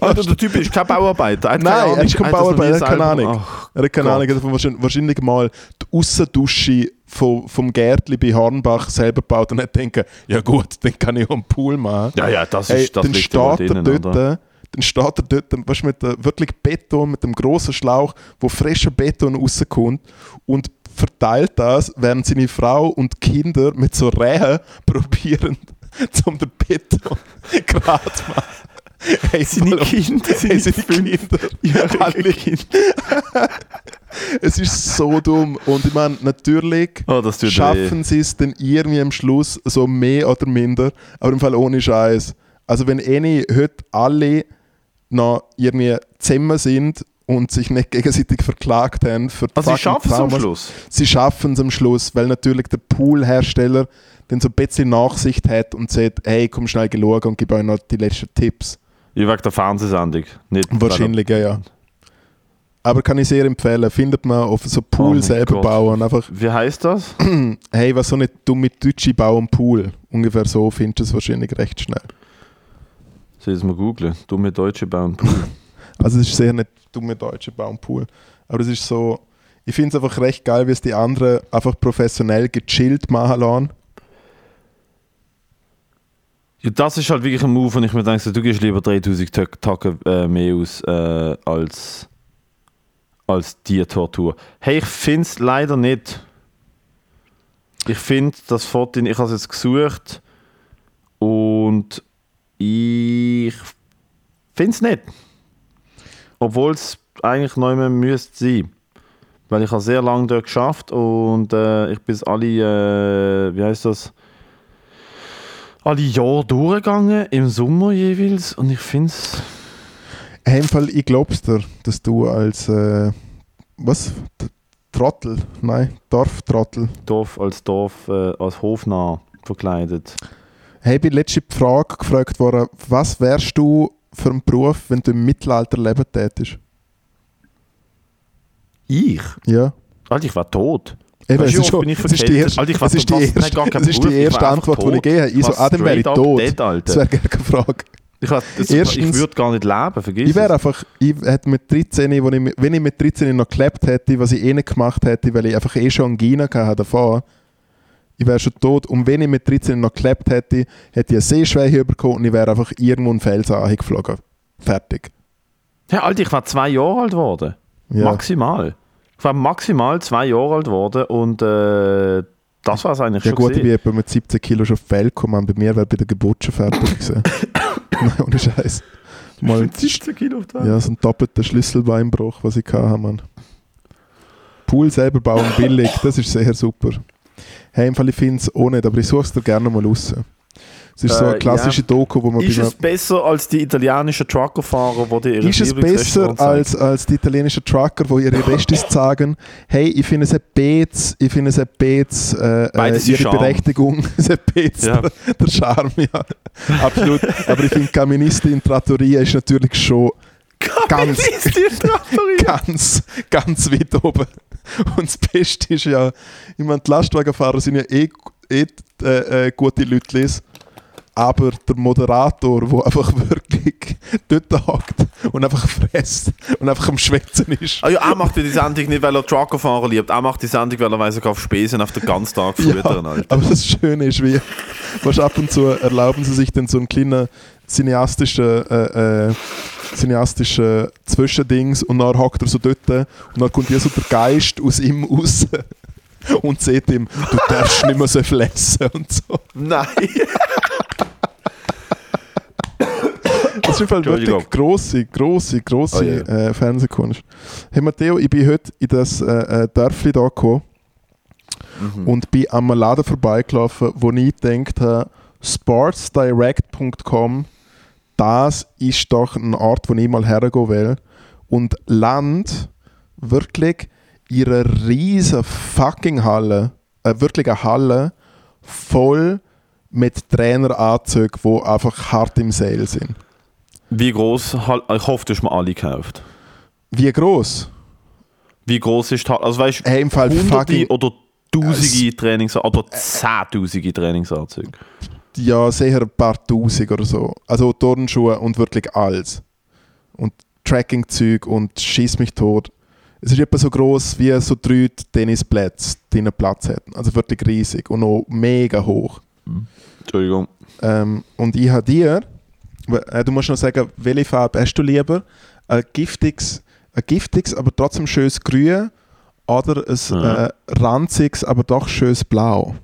Alter, der Typ ist kein Bauarbeiter. Nein, er ist kein Bauarbeiter, er hat keine Ahnung. Er hat keine Ahnung, wahrscheinlich mal die Aussendusche vom Gärtli bei Hornbach selber gebaut und hat gedacht, ja gut, dann kann ich auch einen Pool machen. Ja, das ist das Wichtige an denen, oder? Dann steht er dort, weißt, mit wirklich Beton, mit einem grossen Schlauch, wo frischer Beton rauskommt, und verteilt das, während seine Frau und Kinder mit so Rehen probieren, um den Beton gerade zu machen. Hey, seine Kinder. Es ist so dumm. Und ich meine, natürlich schaffen sie es dann irgendwie am Schluss, so mehr oder minder, aber im Fall ohne Scheiß. Also wenn heute alle noch irgendwie zusammen sind und sich nicht gegenseitig verklagt haben für die Sachen. Also sie schaffen es am Schluss? Sie schaffen es am Schluss, weil natürlich der Poolhersteller dann so ein bisschen Nachsicht hat und sagt, hey, komm schnell schauen und gib euch noch die letzten Tipps. Ich wegen der Fernsehsendung. Nicht wahrscheinlich, ja. Aber kann ich sehr empfehlen. Findet man auf so Pool selber bauen. Einfach, wie heißt das? Hey, was so eine dumme Deutsche bauen Pool. Ungefähr so findest du es wahrscheinlich recht schnell. Soll ich es mal googeln? Dumme Deutsche bauen Pool. Also es ist sehr nicht dumme Deutsche bauen Pool. Aber es ist so, ich finde es einfach recht geil, wie es die anderen einfach professionell gechillt machen lassen. Ja, das ist halt wirklich ein Move, und ich mir denke, du gibst lieber 3000 Tage mehr aus als die Tortur. Hey, ich finde es leider nicht. Ich finde das Foto, ich habe es jetzt gesucht und ich finde es nicht. Obwohl es eigentlich noch immer müsste sein. Weil ich habe sehr lange dort geschafft und ich bin alle, alle Jahre durchgegangen, im Sommer jeweils, und ich finde es... Hey, im Fall, ich glaub's dir, dass du als... Trottel? Nein, Dorftrottel. Als Hofnarr verkleidet. Hey, ich bin letzte Frage gefragt worden, was wärst du für einen Beruf, wenn du im Mittelalter leben tätest? Ich? Ja. Alter, ich war tot. Das ist die erste Antwort, die ich gegeben habe. Ich so, dann wäre ich tot. Das wäre keine Frage. Ich würde gar nicht leben, vergiss es. Wenn ich mit 13 noch gelebt hätte, was ich eh nicht gemacht hätte, weil ich einfach schon Angina hatte davon, ich wäre schon tot. Und wenn ich mit 13 noch gelebt hätte, hätte ich eine Sehschwäche bekommen und ich wäre einfach irgendwo einen Felsen angeflogen. Fertig. Ja, Alter, ich war 2 Jahre alt geworden. Ja. Maximal. Ich war maximal 2 Jahre alt geworden und das war es eigentlich schon. Ja gut, ich bin mit 17 Kilo schon auf die Welt gekommen. Bei mir wäre bei der Geburt schon fertig gewesen. Nein, ohne Scheiß. Mal mit 17 Kilo auf die Welt? Ja, so ein doppelter Schlüsselbeinbruch, was ich hatte, Mann. Pool selber bauen billig, das ist sehr super. Hey, im Fall, ich finde es auch nicht, aber ich suche es dir gerne mal raus. Es ist so eine klassische Doku, wo man... Ist es besser als die italienischen Truckerfahrer, die ihre Restis sagen, hey, ich finde es ein Bez, ihre Berechtigung, es ein Bez, ja. Der Charme, ja. Absolut. Aber ich finde, Kaministi in Trattoria ist natürlich schon ganz weit oben. Und das Beste ist ja, ich meine, die Lastwagenfahrer sind ja gute Leute. Aber der Moderator, der einfach wirklich dort hockt und einfach frisst und einfach am Schwätzen ist. Ah ja, er macht die Sendung nicht, weil er Truckerfahrer liebt. Er macht die Sendung, weil er weiss, er kauft Spesen auf den ganzen Tag füttern. Ja, aber das Schöne ist, wie was ab und zu erlauben sie sich dann so einen kleinen cineastischen Zwischendings, und dann hockt er so dort und dann kommt hier so der Geist aus ihm raus und sieht ihm, du darfst nicht mehr so viel essen und so. Nein! Das ist halt wirklich grosse Fernsehkunst. Hey Matteo, ich bin heute in das Dörfli da gekommen und bin an einem Laden vorbeigelaufen, wo ich gedacht habe, sportsdirect.com, das ist doch ein Ort, wo ich mal hergehen will. und landet wirklich in einer riesen fucking Halle, wirklich eine Halle voll mit Traineranzügen, die einfach hart im Sale sind. Wie groß? Ich hoffe, du hast mir alle gekauft. Wie groß? Wie groß ist die Halle? Also weißt du, hey, im Fall Hunderte oder Tausende Trainingsanzüge oder Zehntausende Trainingsanzüge? Ja, sicher ein paar Tausend oder so. Also Turnschuhe und wirklich alles. Und Tracking-Zeug und schiss mich tot. Es ist etwa so gross wie so 3 Tennisplätze, die einen Platz hätten. Also wirklich riesig und auch mega hoch. Entschuldigung. Und ich habe dir, du musst noch sagen, welche Farbe hast du lieber? Ein giftiges, aber trotzdem schönes Grün oder ein ranziges, aber doch schönes Blau?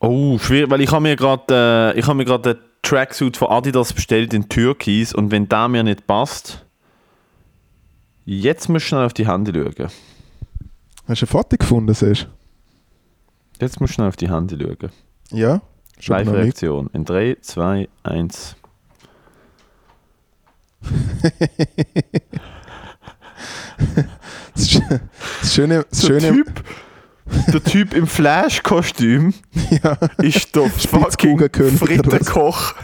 Oh, schwierig, weil ich habe mir gerade den Tracksuit von Adidas bestellt in Türkis und wenn der mir nicht passt, jetzt musst du schnell auf die Hände schauen. Hast du ein Foto gefunden, siehst? Jetzt musst du schnell auf die Hände schauen. Ja? Live-Reaktion. In 3, 2, 1. Der Typ im Flash-Kostüm ist der fucking Frittenkoch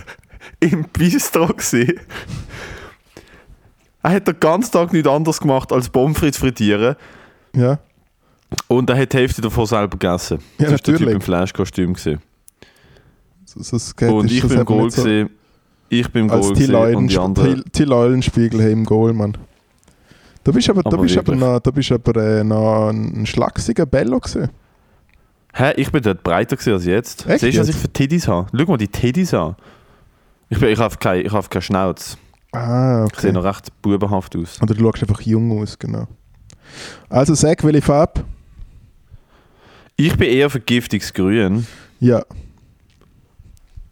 im Bistro gewesen. Er hat den ganzen Tag nichts anderes gemacht als Pommes frites frittieren. Ja. Und er hat die Hälfte davon selber gegessen. Ja, das war der Typ im Flash-Kostüm gewesen. Und ich bin im Goal gesehen. Ich bin im Goal gesehen und die anderen. Die Leulenspiegel haben im Goal, Mann. Da bist aber noch ein schlachsiger Bello gewesen. Hä? Ich bin dort breiter gewesen als jetzt. Echt? Siehst du, was ich für Teddys habe? Schau mal die Teddys an. Ich habe keine Schnauze. Ah, okay. Ich sehe noch recht bubenhaft aus. Oder du schaust einfach jung aus, genau. Also sag, welche Farbe? Ich bin eher für giftiges Grün. Ja.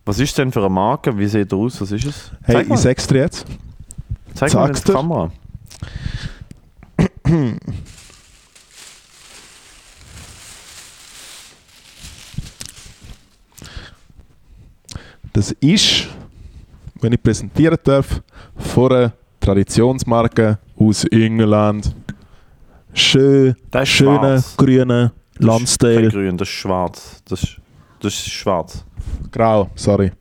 Was ist denn für eine Marke? Wie sieht er aus? Was ist es? Hey, ich sag's dir jetzt. Zeig mal in die Kamera. Das ist, wenn ich präsentieren darf, von einer Traditionsmarke aus England. Schöne grüne Lonsdale. Das ist kein grün, das ist schwarz. Das ist schwarz. Grau, sorry.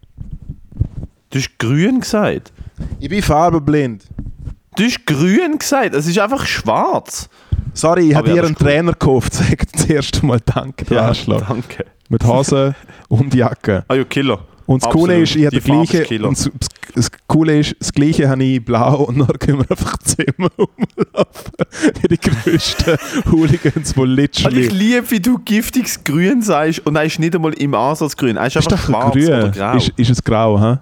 Du hast grün gesagt. Ich bin farbenblind. Du hast grün gesagt, es ist einfach schwarz. Sorry, ich habe dir einen Trainer gekauft. Sag das erste Mal danke, der Arschloch. Danke. Mit Hose und Jacke. Ah ja, Killer. Und das Coole ist, ich habe das Gleiche habe ich blau und dann können wir einfach Zimmer rumlaufen. Die größten Hooligans, die literally... Also ich liebe, wie du giftiges Grün sagst und er ist nicht einmal im Ansatz grün. Er ist einfach schwarz oder grau. Ist es grau, hä?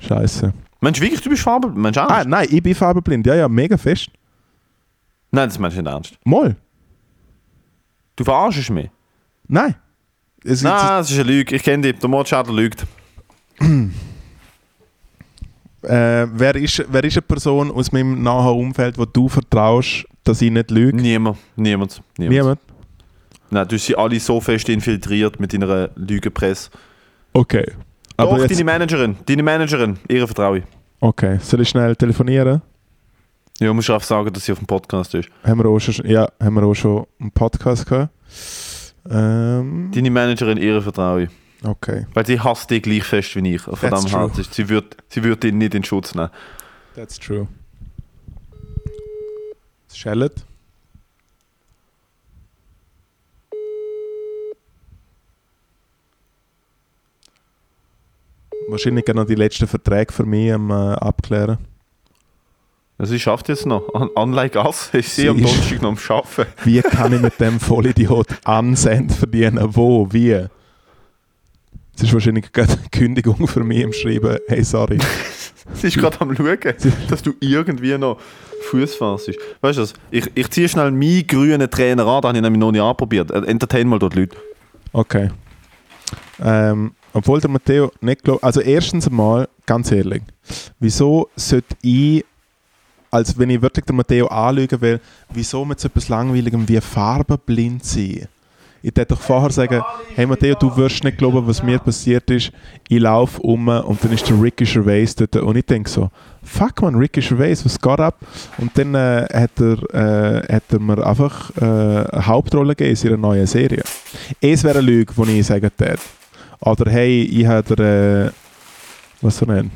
Scheiße. Meinst du wirklich, du bist farbenblind? Ah, nein, ich bin farbenblind. Ja, mega fest. Nein, das meinst du nicht ernst. Moll. Du verarschst mich? Nein. Nein, das ist eine Lüge. Ich kenne dich. Der Mordschädel lügt. Wer ist eine Person aus meinem nahen Umfeld, wo du vertraust, dass ich nicht lüge? Niemand. Nein, du hast sie alle so fest infiltriert mit deiner Lügenpresse. Okay. Doch, aber jetzt... deine Managerin, ihre vertraue ich. Okay, soll ich schnell telefonieren? Ja, musst du auch sagen, dass sie auf dem Podcast ist. Haben wir auch schon einen Podcast gehabt. Deine Managerin, ihre vertraue ich. Okay. Weil sie hasst dich gleich fest wie ich. Verdammt hart ist. Sie würd ihn nicht in Schutz nehmen. That's true. Schellet. Wahrscheinlich noch die letzten Verträge für mich abklären. Ja, sie schafft jetzt noch. Unlike us, ist sie am Donnerstag noch am Schaffen. Wie kann ich mit dem Vollidiot Anseend verdienen? Wo? Wie? Es ist wahrscheinlich gerade eine Kündigung für mich im Schreiben. Hey, sorry. Sie ist gerade am Schauen, dass du irgendwie noch Fuß fasst. Weißt du was? Ich ziehe schnell meinen grünen Trainer an, den habe ich nämlich noch nicht anprobiert. Entertain mal dort die Leute. Okay. Obwohl der Matteo nicht glaubt. Also, erstens einmal, ganz ehrlich, wieso sollte ich, als wenn ich wirklich den Matteo anlügen will, wieso mit so etwas Langweiligem wie farbenblind sein? Ich hätte doch vorher sagen, hey Matteo, du wirst nicht glauben, was mir passiert ist. Ich laufe um und dann ist der Ricky Gervais dort und ich denke so, fuck man, Ricky Gervais, was geht ab? Und dann hat er mir einfach eine Hauptrolle gegeben in seiner neuen Serie. Es wäre eine Lüge, die ich sagen würde. Oder hey, ich habe der was soll ich nennen?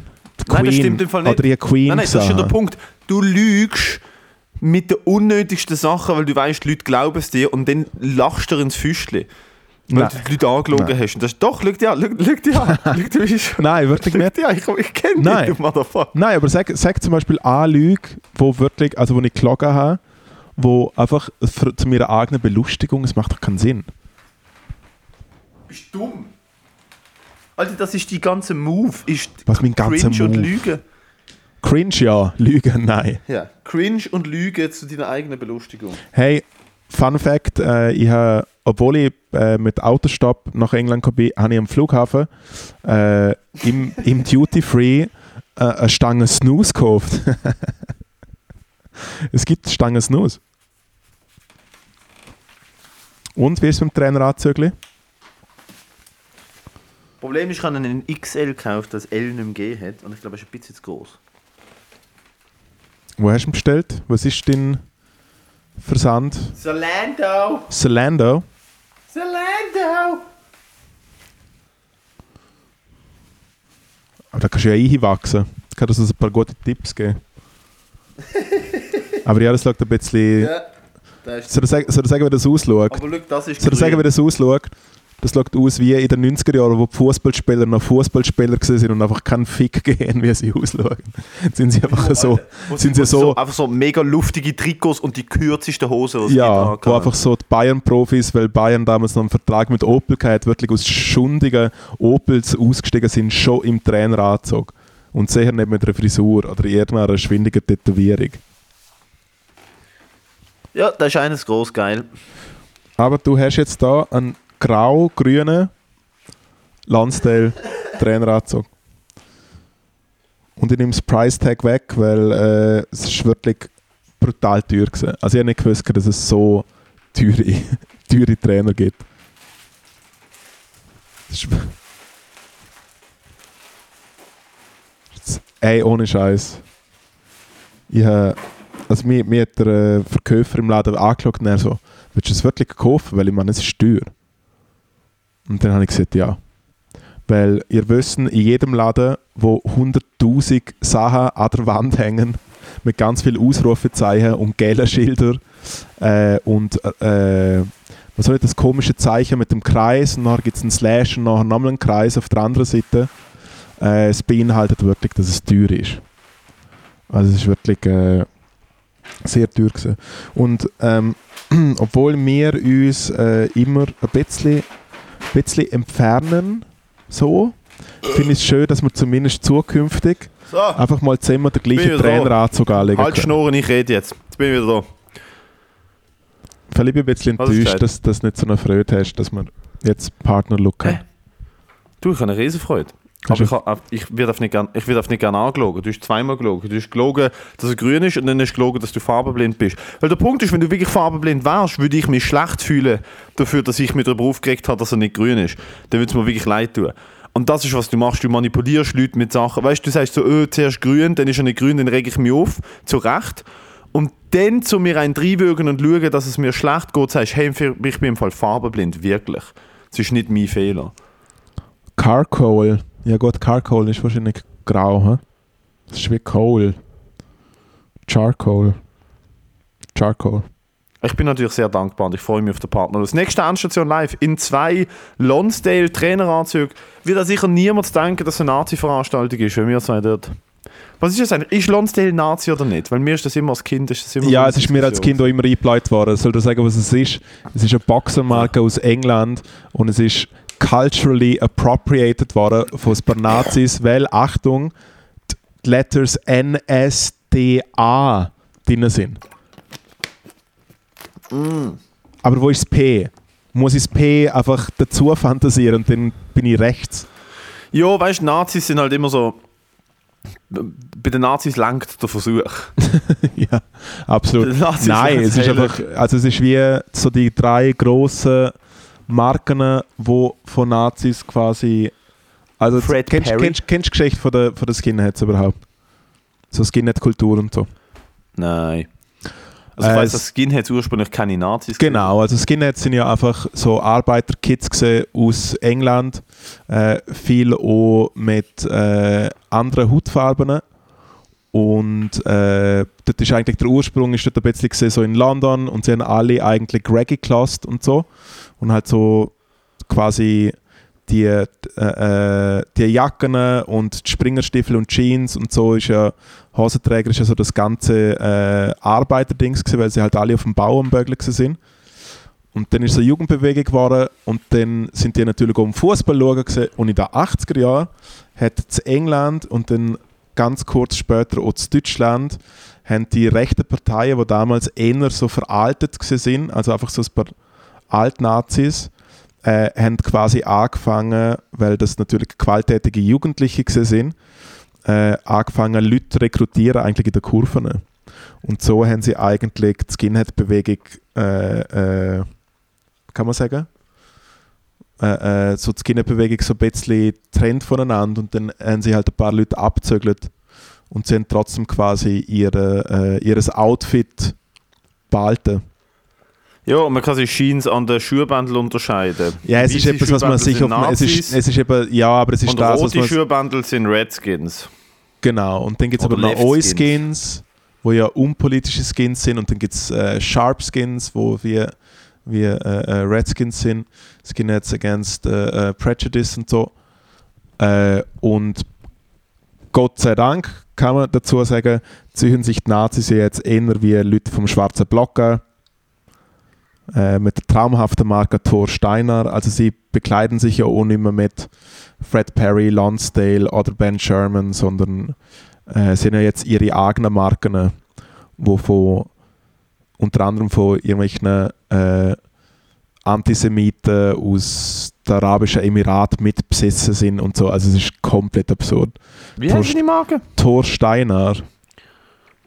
Nein, das stimmt im Fall nicht. Oder ich Queen nein, das ist schon der Punkt. Du lügst mit den unnötigsten Sachen, weil du weißt, die Leute glauben es dir und dann lachst du ins Füßchen. Weil nein. Du die Leute angelogen nein. hast. Und das ist, doch, schau dir an. Nein, wirklich nicht. Ich kenne dich, du Motherfucker. Nein, aber sag zum Beispiel eine Lüge, wo wirklich, also wo ich gelogen habe, wo einfach zu meiner eigenen Belustigung, es macht doch keinen Sinn. Bist du dumm? Alter, das ist die ganze Move. Ist was mein ganzer Move? Cringe und Lüge. Cringe ja, Lüge nein. Ja, Cringe und Lüge zu deiner eigenen Belustigung. Hey, Fun Fact, ich habe, obwohl ich mit Autostopp nach England bin, habe ich am Flughafen im Duty Free eine Stange Snooze gekauft. Es gibt Stangen Snooze. Und wie ist es beim Trainer anzüglich? Problem ist, ich habe einen XL gekauft, das L nicht mehr G hat. Und ich glaube, er ist ein bisschen zu groß. Wo hast du ihn bestellt? Was ist dein Versand? Zalando! Aber da kannst du ja einwachsen. Ich kann dir so ein paar gute Tipps geben. Aber ja, das schaut ein bisschen... Ja, das ist soll ich sagen, wie das ausschaut? Aber schau, das ist Das schaut aus wie in den 90er Jahren, wo die Fußballspieler noch Fußballspieler waren und einfach keinen Fick geben, wie sie ausschauen. Jetzt sind sie einfach einfach so mega luftige Trikots und die kürzesten Hosen, die ja, wo einfach so die Bayern-Profis, weil Bayern damals noch einen Vertrag mit Opel hatte, wirklich aus schundigen Opels ausgestiegen sind, schon im Traineranzug. Und sicher nicht mit einer Frisur oder irgendeiner schwindigen Tätowierung. Ja, das ist eines gross geil. Aber du hast jetzt da einen grau-grünen Lonsdale Traineranzug. Und ich nehme das Price-Tag weg, weil es ist wirklich brutal teuer gewesen. Also ich habe nicht gewusst, dass es so teure Trainer gibt. Ey, ohne Scheiß. Also mir hat der Verkäufer im Laden angeschaut und er so, willst du es wirklich kaufen? Weil ich meine, es ist teuer. Und dann habe ich gesagt, ja. Weil ihr wisst, in jedem Laden, wo 100'000 Sachen an der Wand hängen, mit ganz vielen Ausrufezeichen und gelben Schildern und was soll ich, das komische Zeichen mit dem Kreis, und nachher gibt es einen Slash und nachher nochmal einen Kreis auf der anderen Seite, es beinhaltet wirklich, dass es teuer ist. Also es ist wirklich sehr teuer gewesen. Und obwohl wir uns immer ein bisschen entfernen, so, finde ich es schön, dass wir zumindest zukünftig so einfach mal zusammen den gleichen Traineranzug anlegen können. Halt Schnurren, ich rede jetzt. Jetzt bin ich wieder da. Vielleicht bin ich ein bisschen enttäuscht, dass du nicht so eine Freude hast, dass wir jetzt Partner-Look haben. Du, ich habe eine Riesenfreude. Aber ich werde auf nicht gerne angelogen. Du hast zweimal gelogen. Du hast gelogen, dass er grün ist und dann hast du gelogen, dass du farbenblind bist. Weil der Punkt ist, wenn du wirklich farbenblind wärst, würde ich mich schlecht fühlen dafür, dass ich mich darüber aufgeregt habe, dass er nicht grün ist. Dann würde es mir wirklich leid tun. Und das ist, was du machst. Du manipulierst Leute mit Sachen. Weißt du, du sagst so, zuerst grün, dann ist er nicht grün, dann rege ich mich auf. Zu Recht. Und dann zu mir einen reinwürgen und schauen, dass es mir schlecht geht, sagst hey, ich bin im Fall farbenblind. Wirklich. Das ist nicht mein Fehler. Carcoal. Ja gut, Carcoal ist wahrscheinlich grau, he? Das ist wie Coal. Charcoal. Ich bin natürlich sehr dankbar und ich freue mich auf den Partner. Das nächste Endstation live in 2 Lonsdale Traineranzügen. Wird da sicher niemand denken, dass es eine Nazi-Veranstaltung ist, wenn wir zwei dort... Was ist das eigentlich? Ist Lonsdale Nazi oder nicht? Weil mir ist das immer als Kind... ja, es ist mir als Kind auch immer eingebläut worden. Soll ich sagen, was es ist? Es ist eine Boxermarke aus England und es ist... culturally appropriated worden von ein paar Nazis, weil, Achtung, die Letters NSDA drin sind. Mm. Aber wo ist das P? Muss ich das P einfach dazu fantasieren und dann bin ich rechts? Ja, weißt du, Nazis sind halt immer so... Bei den Nazis langt der Versuch. Ja, absolut. Nein, es ist einfach... Also es ist wie so die 3 grossen... Marken, die von Nazis quasi... Also kennst du die Geschichte von der Skinheads überhaupt? So Skinhead-Kultur und so. Nein. Also ich weiss, dass Skinheads ursprünglich keine Nazis waren. Genau, also Skinheads sind ja einfach so Arbeiterkids aus England, viel auch mit anderen Hautfarben. Und dort ist eigentlich der Ursprung ist dort ein bisschen gesehen, so in London, und sie haben alle eigentlich Reggae gehasst und so. Und halt so quasi die Jacken und die Springerstiefel und Jeans und so ist ja, Hosenträger ist ja so das ganze Arbeiterdings gewesen, weil sie halt alle auf dem Bau am Bögle sind. Und dann ist so eine Jugendbewegung geworden und dann sind die natürlich auch am Fußball schauen und in den 80er Jahren hat das England und dann ganz kurz später auch in Deutschland haben die rechten Parteien, die damals eher so veraltet waren, also einfach so ein paar Altnazis, haben quasi angefangen, weil das natürlich gewalttätige Jugendliche waren, angefangen Leute rekrutieren eigentlich in den Kurven. Und so haben sie eigentlich die Skinhead-Bewegung, kann man sagen? So die Skinhead-Bewegung so ein bisschen trennt voneinander und dann haben sie halt ein paar Leute abgezögelt und sie haben trotzdem quasi ihres Outfit behalten. Ja, man kann sich Jeans an den Schuhbändeln unterscheiden. Ja, es ist etwas, was man sich auf es ist eben, ja, aber es ist und das, was man... Und rote Schuhbändel sind Redskins. Genau, und dann gibt es aber noch O-Skins, die ja unpolitische Skins sind, und dann gibt es Sharpskins, die wie Redskins sind, Skinheads Against Prejudice und so. Und Gott sei Dank, kann man dazu sagen, ziehen sich die Nazis jetzt eher wie Leute vom schwarzen Block an. Mit der traumhaften Marke Thor Steinar. Also sie bekleiden sich ja auch nicht mehr mit Fred Perry, Lonsdale oder Ben Sherman, sondern sind ja jetzt ihre eigenen Marken, die von unter anderem von irgendwelchen Antisemiten aus den Arabischen Emiraten mitbesessen sind und so. Also es ist komplett absurd. Wie heißt die Marke? Thor Steinar.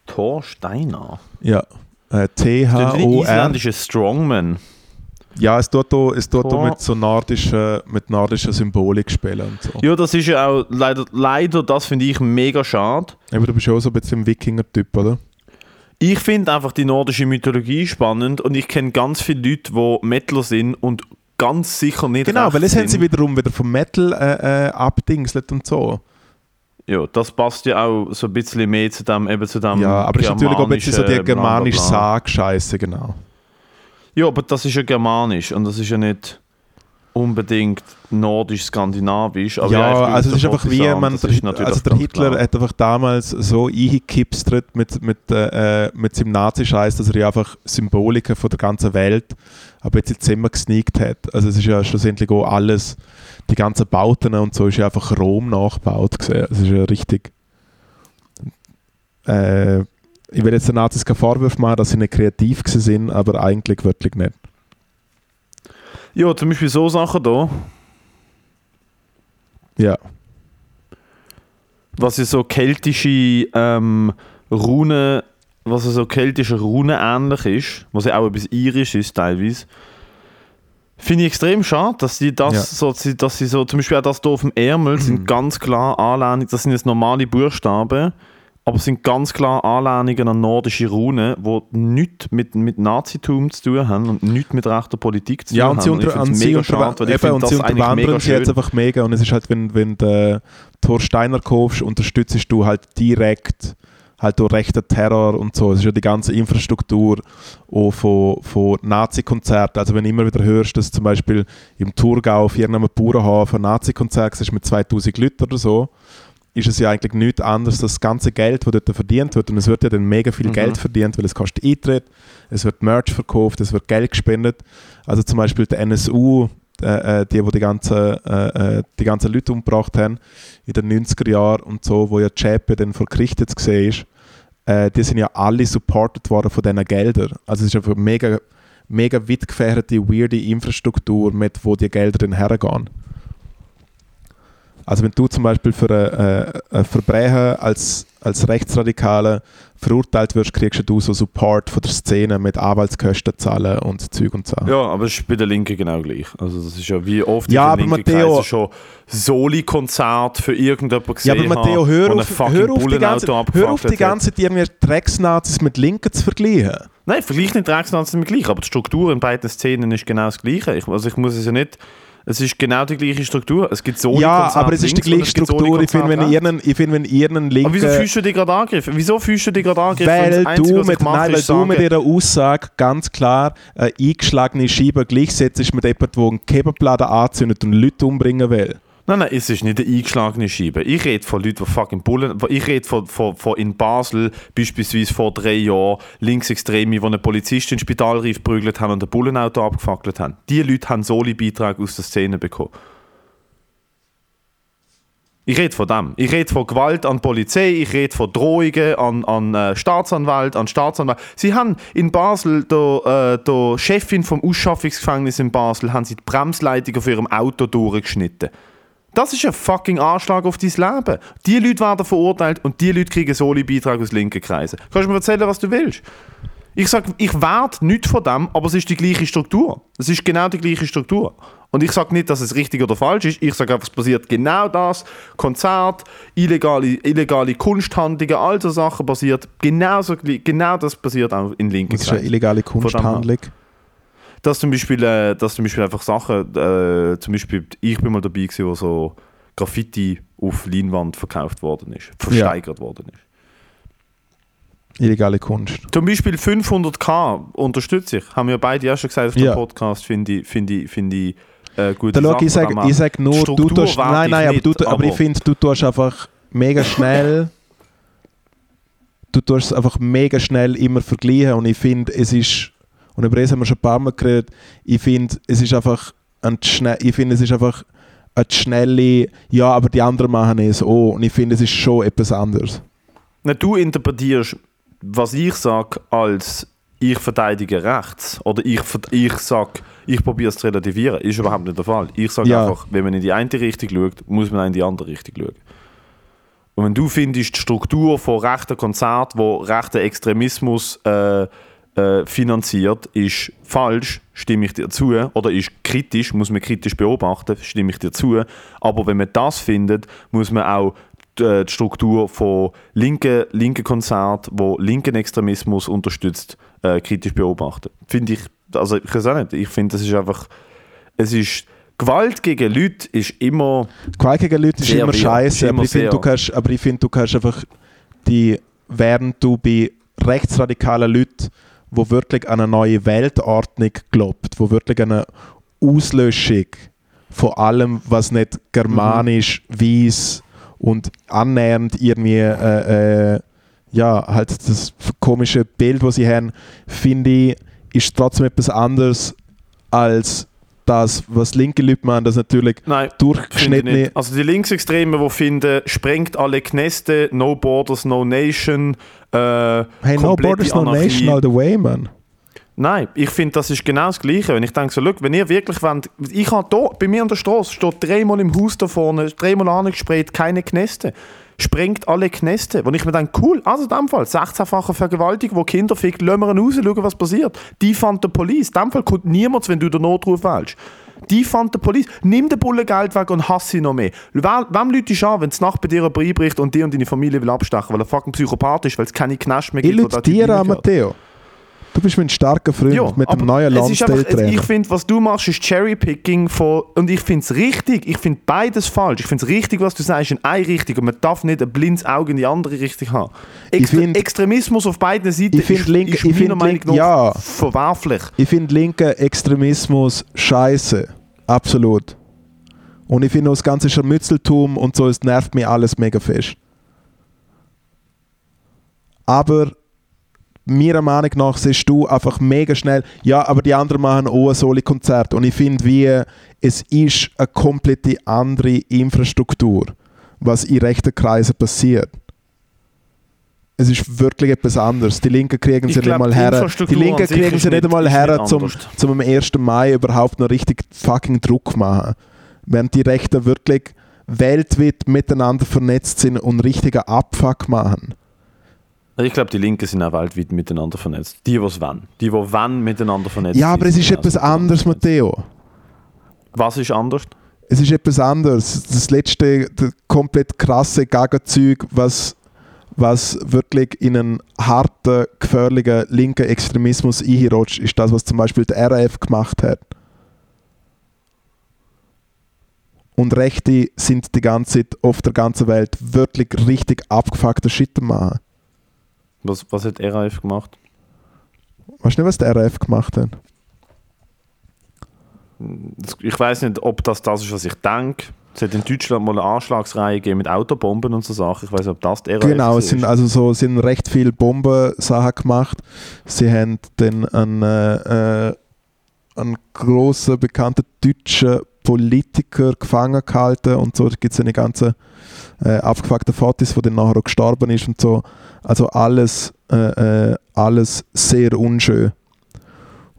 Thor Steinar? Ja. T-H-O-R. Ein isländischer Strongman. Ja, es tut auch mit so nordischer Symbolik spielen. So. Ja, das ist ja auch leider das finde ich mega schade. Aber du bist ja auch so ein bisschen ein Wikinger-Typ, oder? Ich finde einfach die nordische Mythologie spannend und ich kenne ganz viele Leute, die Mettler sind und ganz sicher nicht recht sind. Genau, weil es haben sie wiederum wieder vom Metal abdingselt und so. Ja, das passt ja auch so ein bisschen mehr zu dem germanischen... Ja, aber es ist natürlich auch ein bisschen so die germanische Sag-Scheiße, genau. Ja, aber das ist ja germanisch und das ist ja nicht unbedingt nordisch-skandinavisch. Aber ja, also es ist einfach wie man... Also der Hitler hat einfach damals so eingekipstert mit seinem Nazi-Scheiß, dass er ja einfach Symboliken von der ganzen Welt aber jetzt ins Zimmer gesneakt hat. Also es ist ja schlussendlich auch alles... Die ganzen Bauten und so ist ja einfach Rom nachgebaut. Das ist ja richtig. Ich will jetzt den Nazis keinen Vorwurf machen, dass sie nicht kreativ waren, aber eigentlich wirklich nicht. Ja, zum Beispiel so Sachen da. Ja. Was ja so keltische Runen, was ja so keltische Runen ähnlich ist, was ja auch etwas irisch ist teilweise. Finde ich extrem schade, dass sie das, ja. dass sie so, zum Beispiel auch das hier auf dem Ärmel, sind ganz klar Anlehnungen, das sind jetzt normale Buchstaben, aber sind ganz klar Anlehnungen an nordische Runen, die nichts mit Nazitum zu tun haben und nichts mit rechter Politik zu tun haben. Ja, und sie unterwandern sie jetzt einfach mega und es ist halt, wenn du Thor Steiner kaufst, unterstützt du halt direkt durch rechten Terror und so. Es ist ja die ganze Infrastruktur auch von Nazi-Konzerten. Also wenn du immer wieder hörst, dass zum Beispiel im Thurgau auf irgendeinem Bauernhof ein Nazi-Konzert ist mit 2000 Leuten oder so, ist es ja eigentlich nichts anderes, das ganze Geld, das dort verdient wird. Und es wird ja dann mega viel Geld verdient, weil es kostet Eintritt, es wird Merch verkauft, es wird Geld gespendet. Also zum Beispiel der NSU, die ganzen Leute umgebracht haben in den 90er Jahren und so, wo ja Chaplin dann vor Gericht jetzt gesehen ist, die sind ja alle supported worden von diesen Geldern. Also es ist einfach mega, mega weit gefährdete, weirde Infrastruktur, mit wo die Gelder dann hergehen. Also wenn du zum Beispiel für ein Verbrechen als Rechtsradikaler verurteilt wirst, kriegst du so Support von der Szene mit Anwaltskosten zahlen und Zeug und Sachen. Ja, aber es ist bei den Linken genau gleich. Also das ist ja wie oft in den linken Kreisen schon Soli-Konzert für irgendjemanden gesehen. Ja, aber Matteo, hör auf die ganze Zeit, irgendwie Drecksnazis mit Linken zu vergleichen. Nein, vergleich nicht Drecksnazis mit gleich, aber die Struktur in beiden Szenen ist genau das Gleiche. Ich muss es ja nicht... Es ist genau die gleiche Struktur. Es gibt so ja, aber es ist die gleiche Struktur. Ich finde, wenn ihr einen Linken... Aber wieso fühlst du dich gerade angegriffen? Weil du mit ihrer Aussage ganz klar eine eingeschlagene Scheibe gleichsetzt mit jemandem, der einen Kebabladen anzündet und Leute umbringen will. Nein, es ist nicht eine eingeschlagene Scheibe. Ich rede von Leuten, die fucking Bullen... Ich rede von in Basel beispielsweise vor 3 Jahren Linksextreme, die einen Polizisten ins Spital reingprügelt haben und ein Bullenauto abgefackelt haben. Die Leute haben Soli-Beiträge aus der Szene bekommen. Ich rede von dem. Ich rede von Gewalt an die Polizei, ich rede von Drohungen an Staatsanwälte, an Staatsanwälte. Sie haben in Basel, der Chefin vom Ausschaffungsgefängnis in Basel, haben sie die Bremsleitungen von ihrem Auto durchgeschnitten. Das ist ein fucking Anschlag auf dein Leben. Die Leute werden verurteilt und die Leute kriegen Soli-Beitrag aus linken Kreisen. Kannst du mir erzählen, was du willst? Ich sage, ich werde nichts von dem, aber es ist die gleiche Struktur. Es ist genau die gleiche Struktur. Und ich sage nicht, dass es richtig oder falsch ist. Ich sage einfach, es passiert genau das. Konzert, illegale Kunsthandlungen, all so Sachen passiert. Genau das passiert auch in linken Kreisen. Das ist eine illegale Kunsthandlung. Dass zum Beispiel einfach Sachen, zum Beispiel, ich bin mal dabei gewesen, wo so Graffiti auf Leinwand verkauft worden ist, versteigert worden ist. Illegale Kunst. Zum Beispiel 500.000 unterstütze ich. Haben wir beide ja schon gesagt auf dem Podcast, finde ich gute Sache. Ich sag nur, du tust... Nein, aber ich finde, du tust einfach mega schnell... du tust es einfach mega schnell immer vergleichen und ich finde, es ist... Und über das haben wir schon ein paar Mal geredet. Ich finde, es ist einfach eine schnelle, ja, aber die anderen machen es auch. Und ich finde, es ist schon etwas anderes. Na, du interpretierst, was ich sage, als ich verteidige rechts. Oder ich sage, ich probiere es zu relativieren. Ist überhaupt nicht der Fall. Ich sage einfach, wenn man in die eine Richtung schaut, muss man in die andere Richtung schauen. Und wenn du findest, die Struktur von rechten Konzerten, wo rechter Extremismus... finanziert, ist falsch, stimme ich dir zu, oder ist kritisch, muss man kritisch beobachten, stimme ich dir zu, aber wenn man das findet, muss man auch die Struktur von linken Konzerten, die linken Extremismus unterstützt, kritisch beobachten. Finde ich, also ich weiß auch nicht, ich finde, das ist einfach, es ist, Gewalt gegen Leute ist immer... Gewalt gegen Leute ist immer scheiße, aber ich finde, du kannst einfach die, während du bei rechtsradikalen Leuten, die wirklich an eine neue Weltordnung glaubt, die wirklich an eine Auslöschung von allem, was nicht germanisch, weiss und annähernd irgendwie halt das komische Bild, das sie haben, finde ich, ist trotzdem etwas anderes als das, was linke Leute machen, das natürlich durchgeschnittene... Also die Linksextremen, die finden, sprengt alle Kneste, no borders, no nation... hey, no borders, no nation all the way, man. Nein, ich finde, das ist genau das Gleiche. Wenn ich denke, so, look, wenn ihr wirklich wollt... Ich habe hier, bei mir an der Straße, steht 3-mal im Haus da vorne, 3-mal angesprayt, keine Kneste. Sprengt alle Kneste. Und ich mir denke, cool, also in dem Fall, 16-fache Vergewaltigung, wo Kinder fickt, lassen wir raus, schauen, was passiert. Die fand der Police. In dem Fall kommt niemand, wenn du den Notruf wählst. Die fand der Police. Nimm den Bullen Geld weg und hasse ihn noch mehr. Wem läutest du an, wenn es Nacht bei dir einbricht und dir und deine Familie will abstechen, weil er fucking Psychopath ist, weil es keine Knast mehr gibt? Ich läute dir an, Matteo. Du bist mein starker Freund mit dem neuen Lonsdale-Trainer. Ich finde, was du machst, ist Cherry-Picking von... Und ich finde es richtig. Ich finde beides falsch. Ich finde es richtig, was du sagst, in eine Richtung. Und man darf nicht ein blindes Auge in die andere Richtung haben. Extremismus auf beiden Seiten ist meiner Meinung nach verwerflich. Ich finde linken Extremismus scheiße. Absolut. Und ich finde das ganze Scharmützeltum und so, es nervt mich alles mega fest. Aber... meiner Meinung nach siehst du einfach mega schnell, ja, aber die anderen machen auch ein Soli-Konzert. Und ich finde, wie es ist eine komplett andere Infrastruktur, was in rechten Kreisen passiert. Es ist wirklich etwas anderes. Die Linken kriegen sie nicht einmal her. Die Linken kriegen sie nicht einmal her, zum 1. Mai überhaupt noch richtig fucking Druck machen. Während die Rechten wirklich weltweit miteinander vernetzt sind und richtiger Abfuck machen. Ich glaube, die Linken sind auch weltweit miteinander vernetzt. Die, die wann miteinander vernetzt sind. Ja, aber es ist etwas anderes, Matteo. Was ist anders? Es ist etwas anderes. Das letzte, das komplett krasse Gagenzeug, was wirklich in einen harten, gefährlichen linken Extremismus einrutscht, ist das, was zum Beispiel der RAF gemacht hat. Und Rechte sind die ganze Zeit auf der ganzen Welt wirklich richtig abgefuckte Shit machen. Was hat der RAF gemacht? Weißt du nicht, was der RAF gemacht hat? Ich weiß nicht, ob das ist, was ich denke. Es hat in Deutschland mal eine Anschlagsreihe gegeben mit Autobomben und so Sachen. Ich weiß nicht, ob das der RAF genau, ist. Genau, also so, sie haben recht viele Bombensachen gemacht. Sie haben dann einen grossen, bekannten deutschen Politiker gefangen gehalten und so. Da gibt es eine ganze abgefuckte Fotos, wo dann nachher auch gestorben ist und so. Also alles sehr unschön.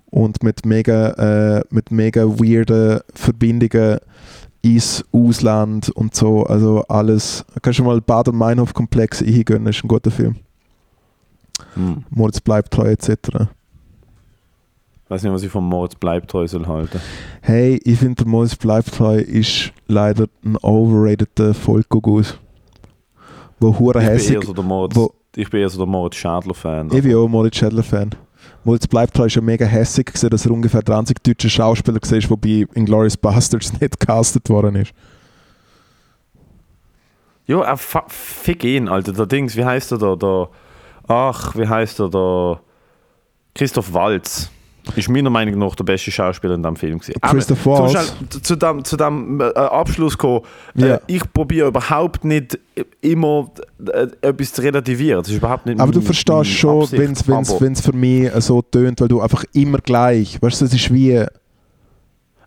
Und mit mega weirden Verbindungen ins Ausland und so. Also alles. Kannst du mal Bader-Meinhof-Komplex eingehen, ist ein guter Film. Moritz Bleibtreu etc. Ich weiß nicht, was ich von Moritz Bleibtreu soll halten. Hey, ich finde, der Moritz Bleibtreu ist leider ein overrateder Vollgugus. Ich bin eher so der Moritz Schädler-Fan. Ich bin auch Moritz Schädler-Fan. Moritz Bleibtreu ist ja mega hässig, dass er ungefähr 20 deutsche Schauspieler war, wobei Inglourious Bastards nicht gecastet worden ist. Jo, fick ihn, Alter. Der Dings, wie heißt er da? Wie heißt er da? Christoph Waltz. Ist meiner Meinung nach der beste Schauspieler in diesem Film gewesen. Christoph Waltz. Zu dem Abschluss kommen. Yeah. Ich probiere überhaupt nicht immer etwas zu relativieren. Das ist überhaupt nicht. Aber du verstehst schon, wenn es für mich so tönt, weil du einfach immer gleich. Weißt du, es ist wie.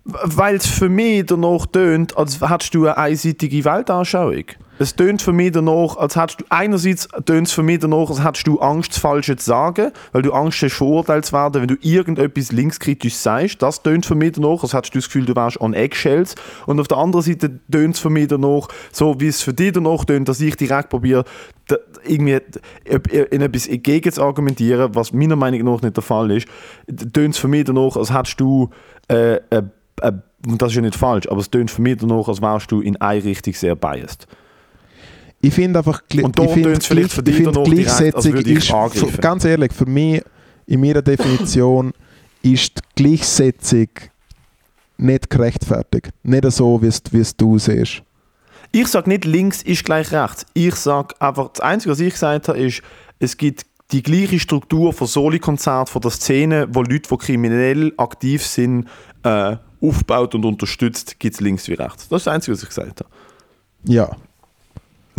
Weil es für mich danach tönt, als hättest du eine einseitige Weltanschauung. Es tönt für mich danach, als hättest du. Einerseits tönt es für mich danach, als hättest du Angst, das Falsche zu sagen, weil du Angst hast, verurteilt zu werden, wenn du irgendetwas linkskritisch sagst. Das tönt für mich danach, als hättest du das Gefühl, du wärst on eggshells. Und auf der anderen Seite tönt es für mich danach, so wie es für dich danach tönt, dass ich direkt probiere, irgendwie in etwas entgegen zu argumentieren, was meiner Meinung nach nicht der Fall ist. Tönt es für mich danach, als hättest du. Und das ist ja nicht falsch, aber es tönt für mich danach, als wärst du in eine Richtung sehr biased. Ich finde einfach, Gleichsetzung ist, ganz ehrlich, für mich, in meiner Definition, ist die Gleichsetzung nicht gerechtfertigt. Nicht so, wie es du siehst. Ich sage nicht, links ist gleich rechts. Ich sage einfach, das Einzige, was ich gesagt habe, ist, es gibt die gleiche Struktur von Soli-Konzerten, von der Szene, wo Leute, die kriminell aktiv sind, aufbaut und unterstützt, gibt es links wie rechts. Das ist das Einzige, was ich gesagt habe. Ja.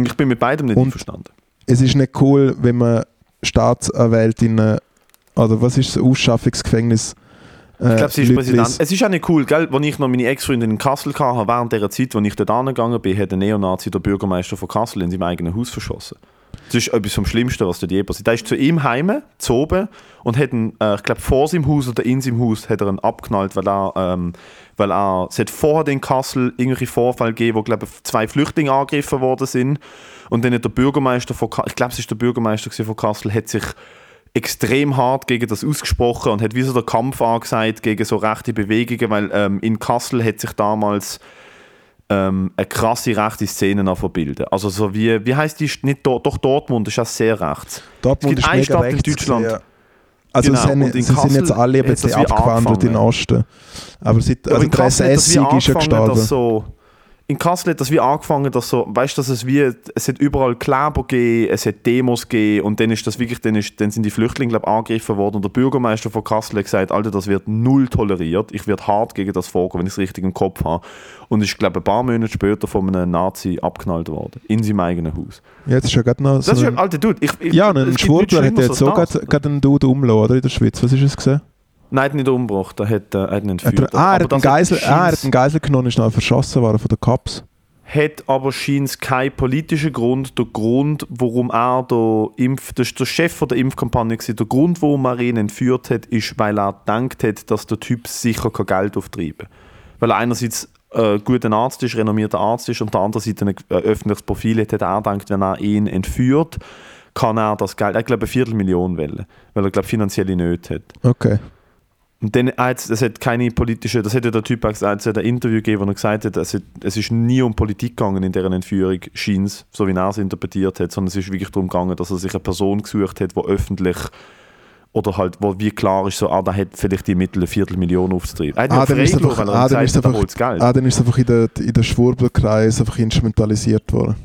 Ich bin mit beidem nicht einverstanden. Es ist nicht cool, wenn man Staatsanwältinnen oder was ist das Ausschaffungsgefängnis? Ich glaube, sie ist Präsident. Es ist auch nicht cool, gell? Als ich noch meine Ex-Freundin in Kassel hatte, während der Zeit, als ich dort angegangen bin, hat der Neonazi den Bürgermeister von Kassel in seinem eigenen Haus verschossen. Das ist etwas vom Schlimmsten, was dort je passiert. Er ist zu ihm heim, zu oben, und hat ihn, ich glaube, vor seinem Haus oder in seinem Haus hat er ihn abgeknallt, weil er es hat vorher in Kassel irgendwelche Vorfälle gegeben, wo, glaube ich, 2 Flüchtlinge angegriffen worden sind. Und dann hat der Bürgermeister von Kassel, ich glaube, es war der Bürgermeister von Kassel, hat sich extrem hart gegen das ausgesprochen und hat wie so den Kampf angesagt gegen so rechte Bewegungen, weil in Kassel hat sich damals eine krasse rechte Szene verbilden. Also so wie heisst die, nicht doch Dortmund ist ja sehr rechts. Dortmund es gibt ist eine mega Stadt rechts, in Deutschland. Ja. Also genau, sind jetzt alle ein bisschen abgewandert in den Osten. Aber in der SS-Sieg ist ja gestorben. In Kassel hat das wie angefangen, dass so, weißt du, dass es hat überall Kleber gegeben, es hat Demos gegeben und dann ist das wirklich, dann sind die Flüchtlinge, glaube ich, angegriffen worden und der Bürgermeister von Kassel hat gesagt, Alter, das wird null toleriert, ich werde hart gegen das vorgehen, wenn ich es richtig im Kopf habe. Und ist, glaube ich, ein paar Monate später von einem Nazi abgeknallt worden, in seinem eigenen Haus. Jetzt ist ja gerade noch so. Das ist ja, Alter, Dude, ein Schwurbler hat jetzt so gerade einen Dude umgelassen, oder, in der Schweiz, was ist es gesehen? Nein, er hat nicht umgebracht, er hat ihn entführt. Er hat einen Geisel genommen und ist dann verschossen worden von den Cops. Hat aber scheint keinen politischen Grund. Der Grund, warum er das ist der Chef der Impfkampagne war, der Grund, warum er ihn entführt hat, ist, weil er gedacht hat, dass der Typ sicher kein Geld auftreiben. Weil er einerseits guter Arzt ist, renommierter Arzt ist und der andere Seite ein öffentliches Profil hat, hat er gedacht, wenn er ihn entführt, kann er das Geld, er glaube 250.000 wählen, weil er glaube finanzielle Nöte hat. Okay. Und dann, es hat keine politische, das hätte der Typ auch gesagt, es hat ein Interview gegeben, wo er gesagt hat, es ist nie um Politik gegangen in dieser Entführung, scheint, so wie er es interpretiert hat, sondern es ist wirklich darum gegangen, dass er sich eine Person gesucht hat, die öffentlich oder halt, wo wie klar ist, so, der hat vielleicht die Mittel 250.000 aufzutreiben. Er hat dann ist es einfach, in den Schwurbelkreis einfach instrumentalisiert worden.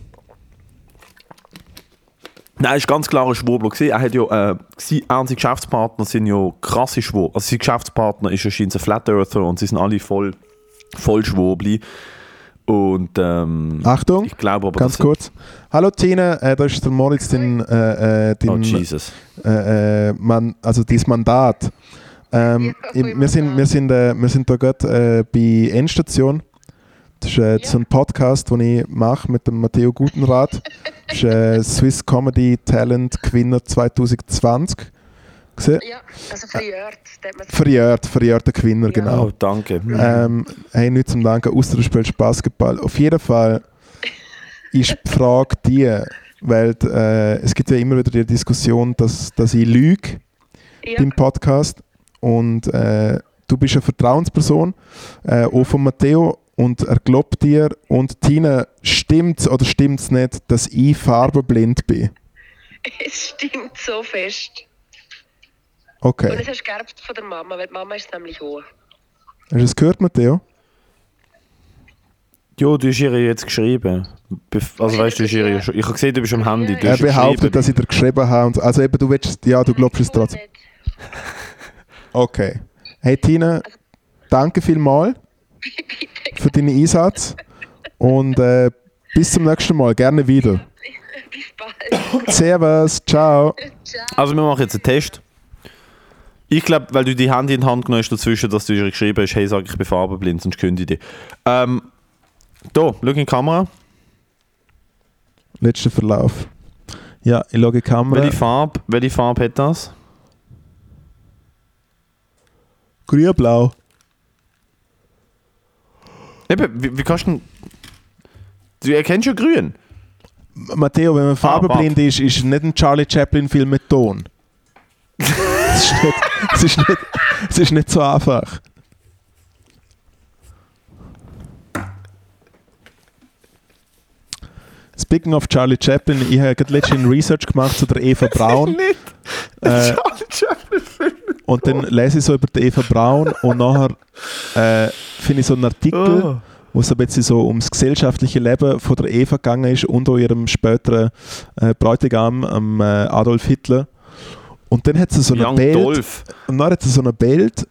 Nein, es war ganz klar ein Schwurbler. Er hat ja, seine Geschäftspartner sind ja krasse Schwurbler. Also sein Geschäftspartner ist anscheinend ein Flat Earther und sie sind alle voll Schwurbli. Und Achtung, ich glaube aber, ganz kurz. Hallo Tine, da ist der Moritz, den oh Jesus. Also dein Mandat. Wir sind da gerade bei Endstation. Das ist so ein Podcast, den ich mache mit dem Matteo Gutenrath. Das ist Swiss Comedy Talent Gewinner 2020. Gesehen? Ja, also verjährter Gewinner, ja. Genau. Oh, danke. Hey, nichts zum Danken, ausser du spielst Basketball. Auf jeden Fall ist die Frage die, weil es gibt ja immer wieder die Diskussion, dass ich lüge im Podcast. Und du bist eine Vertrauensperson, auch von Matteo. Und er glaubt dir. Und Tina, stimmt's oder stimmt's nicht, dass ich farbenblind bin? Es stimmt so fest. Okay. Und es hast du geerbt von der Mama, weil die Mama ist nämlich auch. Hast du das gehört, Matteo? Ja, du hast ihr jetzt geschrieben. Also weißt du, ich habe gesehen, du bist am Handy. Du er behauptet, dass ich dir geschrieben habe. Und also eben, du willst, ja, du glaubst es trotzdem. Okay. Hey Tina, danke vielmals für deinen Einsatz und bis zum nächsten Mal, gerne wieder. Bis bald. Servus, ciao. Also wir machen jetzt einen Test. Ich glaube, weil du die Handy in die Hand genommen hast dazwischen, dass du dir geschrieben hast, hey, sag ich bin farbenblind, sonst kündige ich dich. Da, schau in die Kamera. Letzter Verlauf. Ja, ich schaue in die Kamera. Welche Farbe hat das? Grün-blau. Eben, wie kannst du. Du erkennst ja grün. Matteo, wenn man farbenblind ist, ist nicht ein Charlie Chaplin-Film mit Ton. Es ist nicht so einfach. Speaking of Charlie Chaplin, ich habe gerade letztens Research gemacht zu der Eva Braun. Und dann lese ich so über die Eva Braun und nachher finde ich so einen Artikel, wo es ein bisschen so ums gesellschaftliche Leben von der Eva gegangen ist und auch ihrem späteren Bräutigam, Adolf Hitler. Und dann hat sie so ein Bild. Und dann hat sie so ein Bild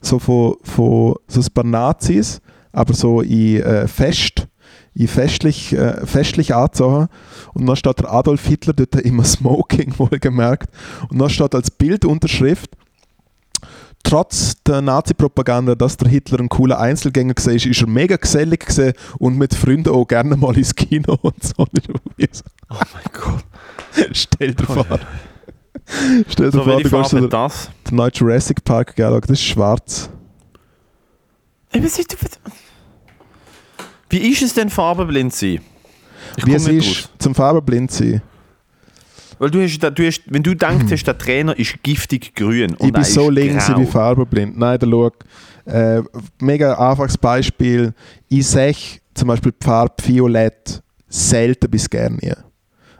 so von so ein paar Nazis, aber so in festlich angezogen. Und dann steht der Adolf Hitler dort immer Smoking, wohlgemerkt. Und dann steht als Bildunterschrift: Trotz der Nazi-Propaganda, dass der Hitler ein cooler Einzelgänger war, ist er mega gesellig und mit Freunden auch gerne mal ins Kino und so. Oh mein Gott. Stell dir vor. Stell dir vor, du gehst zu der neue Jurassic Park, gell? Das ist schwarz. Wie ist es denn farbenblind sein? Wie es ist zum farbenblind sein? Weil du hast, wenn du denkst, der Trainer ist giftig grün. Und ich bin so links, ich bin farbenblind. Nein, da schau. Mega einfaches Beispiel. Ich sehe zum Beispiel die Farbe Violett selten bis gerne.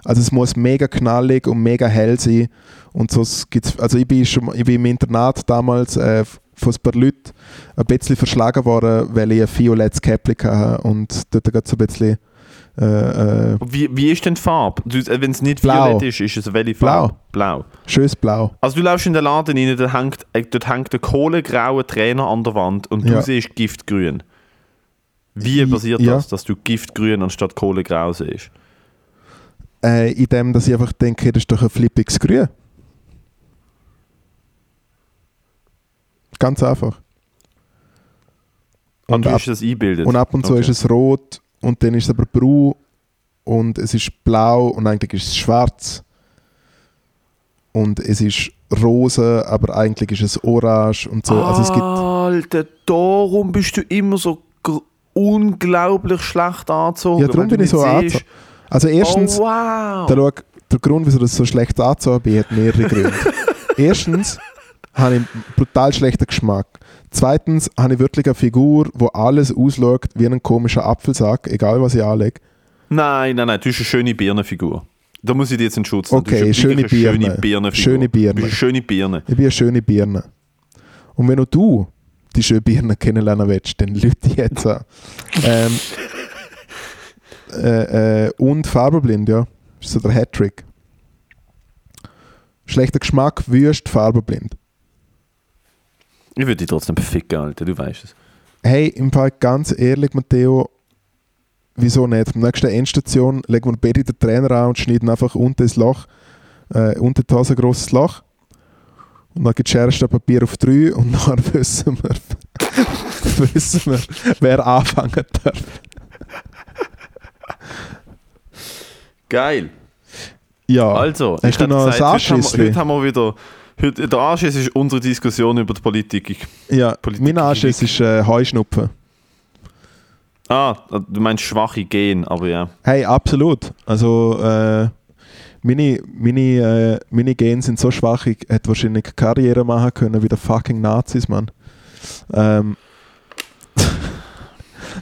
Also es muss mega knallig und mega hell sein. Und sonst gibt's, also ich bin im Internat damals von ein paar Leuten ein bisschen verschlagen worden, weil ich ein violettes Käppli hatte und dort geht es ein bisschen... Wie ist denn die Farbe? Wenn es nicht blau. Violett ist es welche Farbe? Blau. Schönes Blau. Also du läufst in den Laden rein, dort hängt der kohlegraue Trainer an der Wand und du siehst Giftgrün. Wie passiert das, dass du Giftgrün anstatt kohlegrau siehst? In dem, dass ich einfach denke, das ist doch ein flippiges Grün. Ganz einfach. Und du hast das eingebildet? Und ab und zu ist es rot und dann ist es aber braun und es ist blau und eigentlich ist es schwarz. Und es ist rosa, aber eigentlich ist es orange und so. Also es gibt... Alter, darum bist du immer so... unglaublich schlecht angezogen. Ja, darum bin ich so angezogen. Also erstens, der Grund, wieso ich so schlecht angezogen bin, hat mehrere Gründe. Erstens habe ich einen brutal schlechten Geschmack. Zweitens habe ich wirklich eine Figur, die alles ausschaut wie einen komischen Apfelsack, egal was ich anlege. Nein, du bist eine schöne Birnenfigur. Da muss ich dir jetzt einen Schutz nehmen. Okay, schöne Birne. Du bist eine schöne Birne. Ich bin eine schöne Birne. Und wenn auch du die schöne Birne kennenlernen willst, dann Leute jetzt an. Und farbenblind, ja. Das ist so der Hattrick. Schlechter Geschmack, Wüst, farbenblind. Ich würde dich trotzdem ficken, Alter, du weißt es. Hey, im Fall ganz ehrlich, Matteo, wieso nicht? Am nächsten Endstation legen wir beide den Trainer an und schneiden einfach unter das Loch, unter die Hose ein grosses Loch. Und dann gibt es Scherenpapier auf 3 und dann wissen wir wer anfangen darf. Geil. Ja, also, hast du noch gesagt, heute haben wir wieder der Anschiss ist unsere Diskussion über die Politik. Ja, mein Anschiss ist Heuschnupfen. Ah, du meinst schwache Gen, aber ja. Hey, absolut. Also meine Gene sind so schwach, ich hätte wahrscheinlich Karriere machen können wie der fucking Nazis, Mann.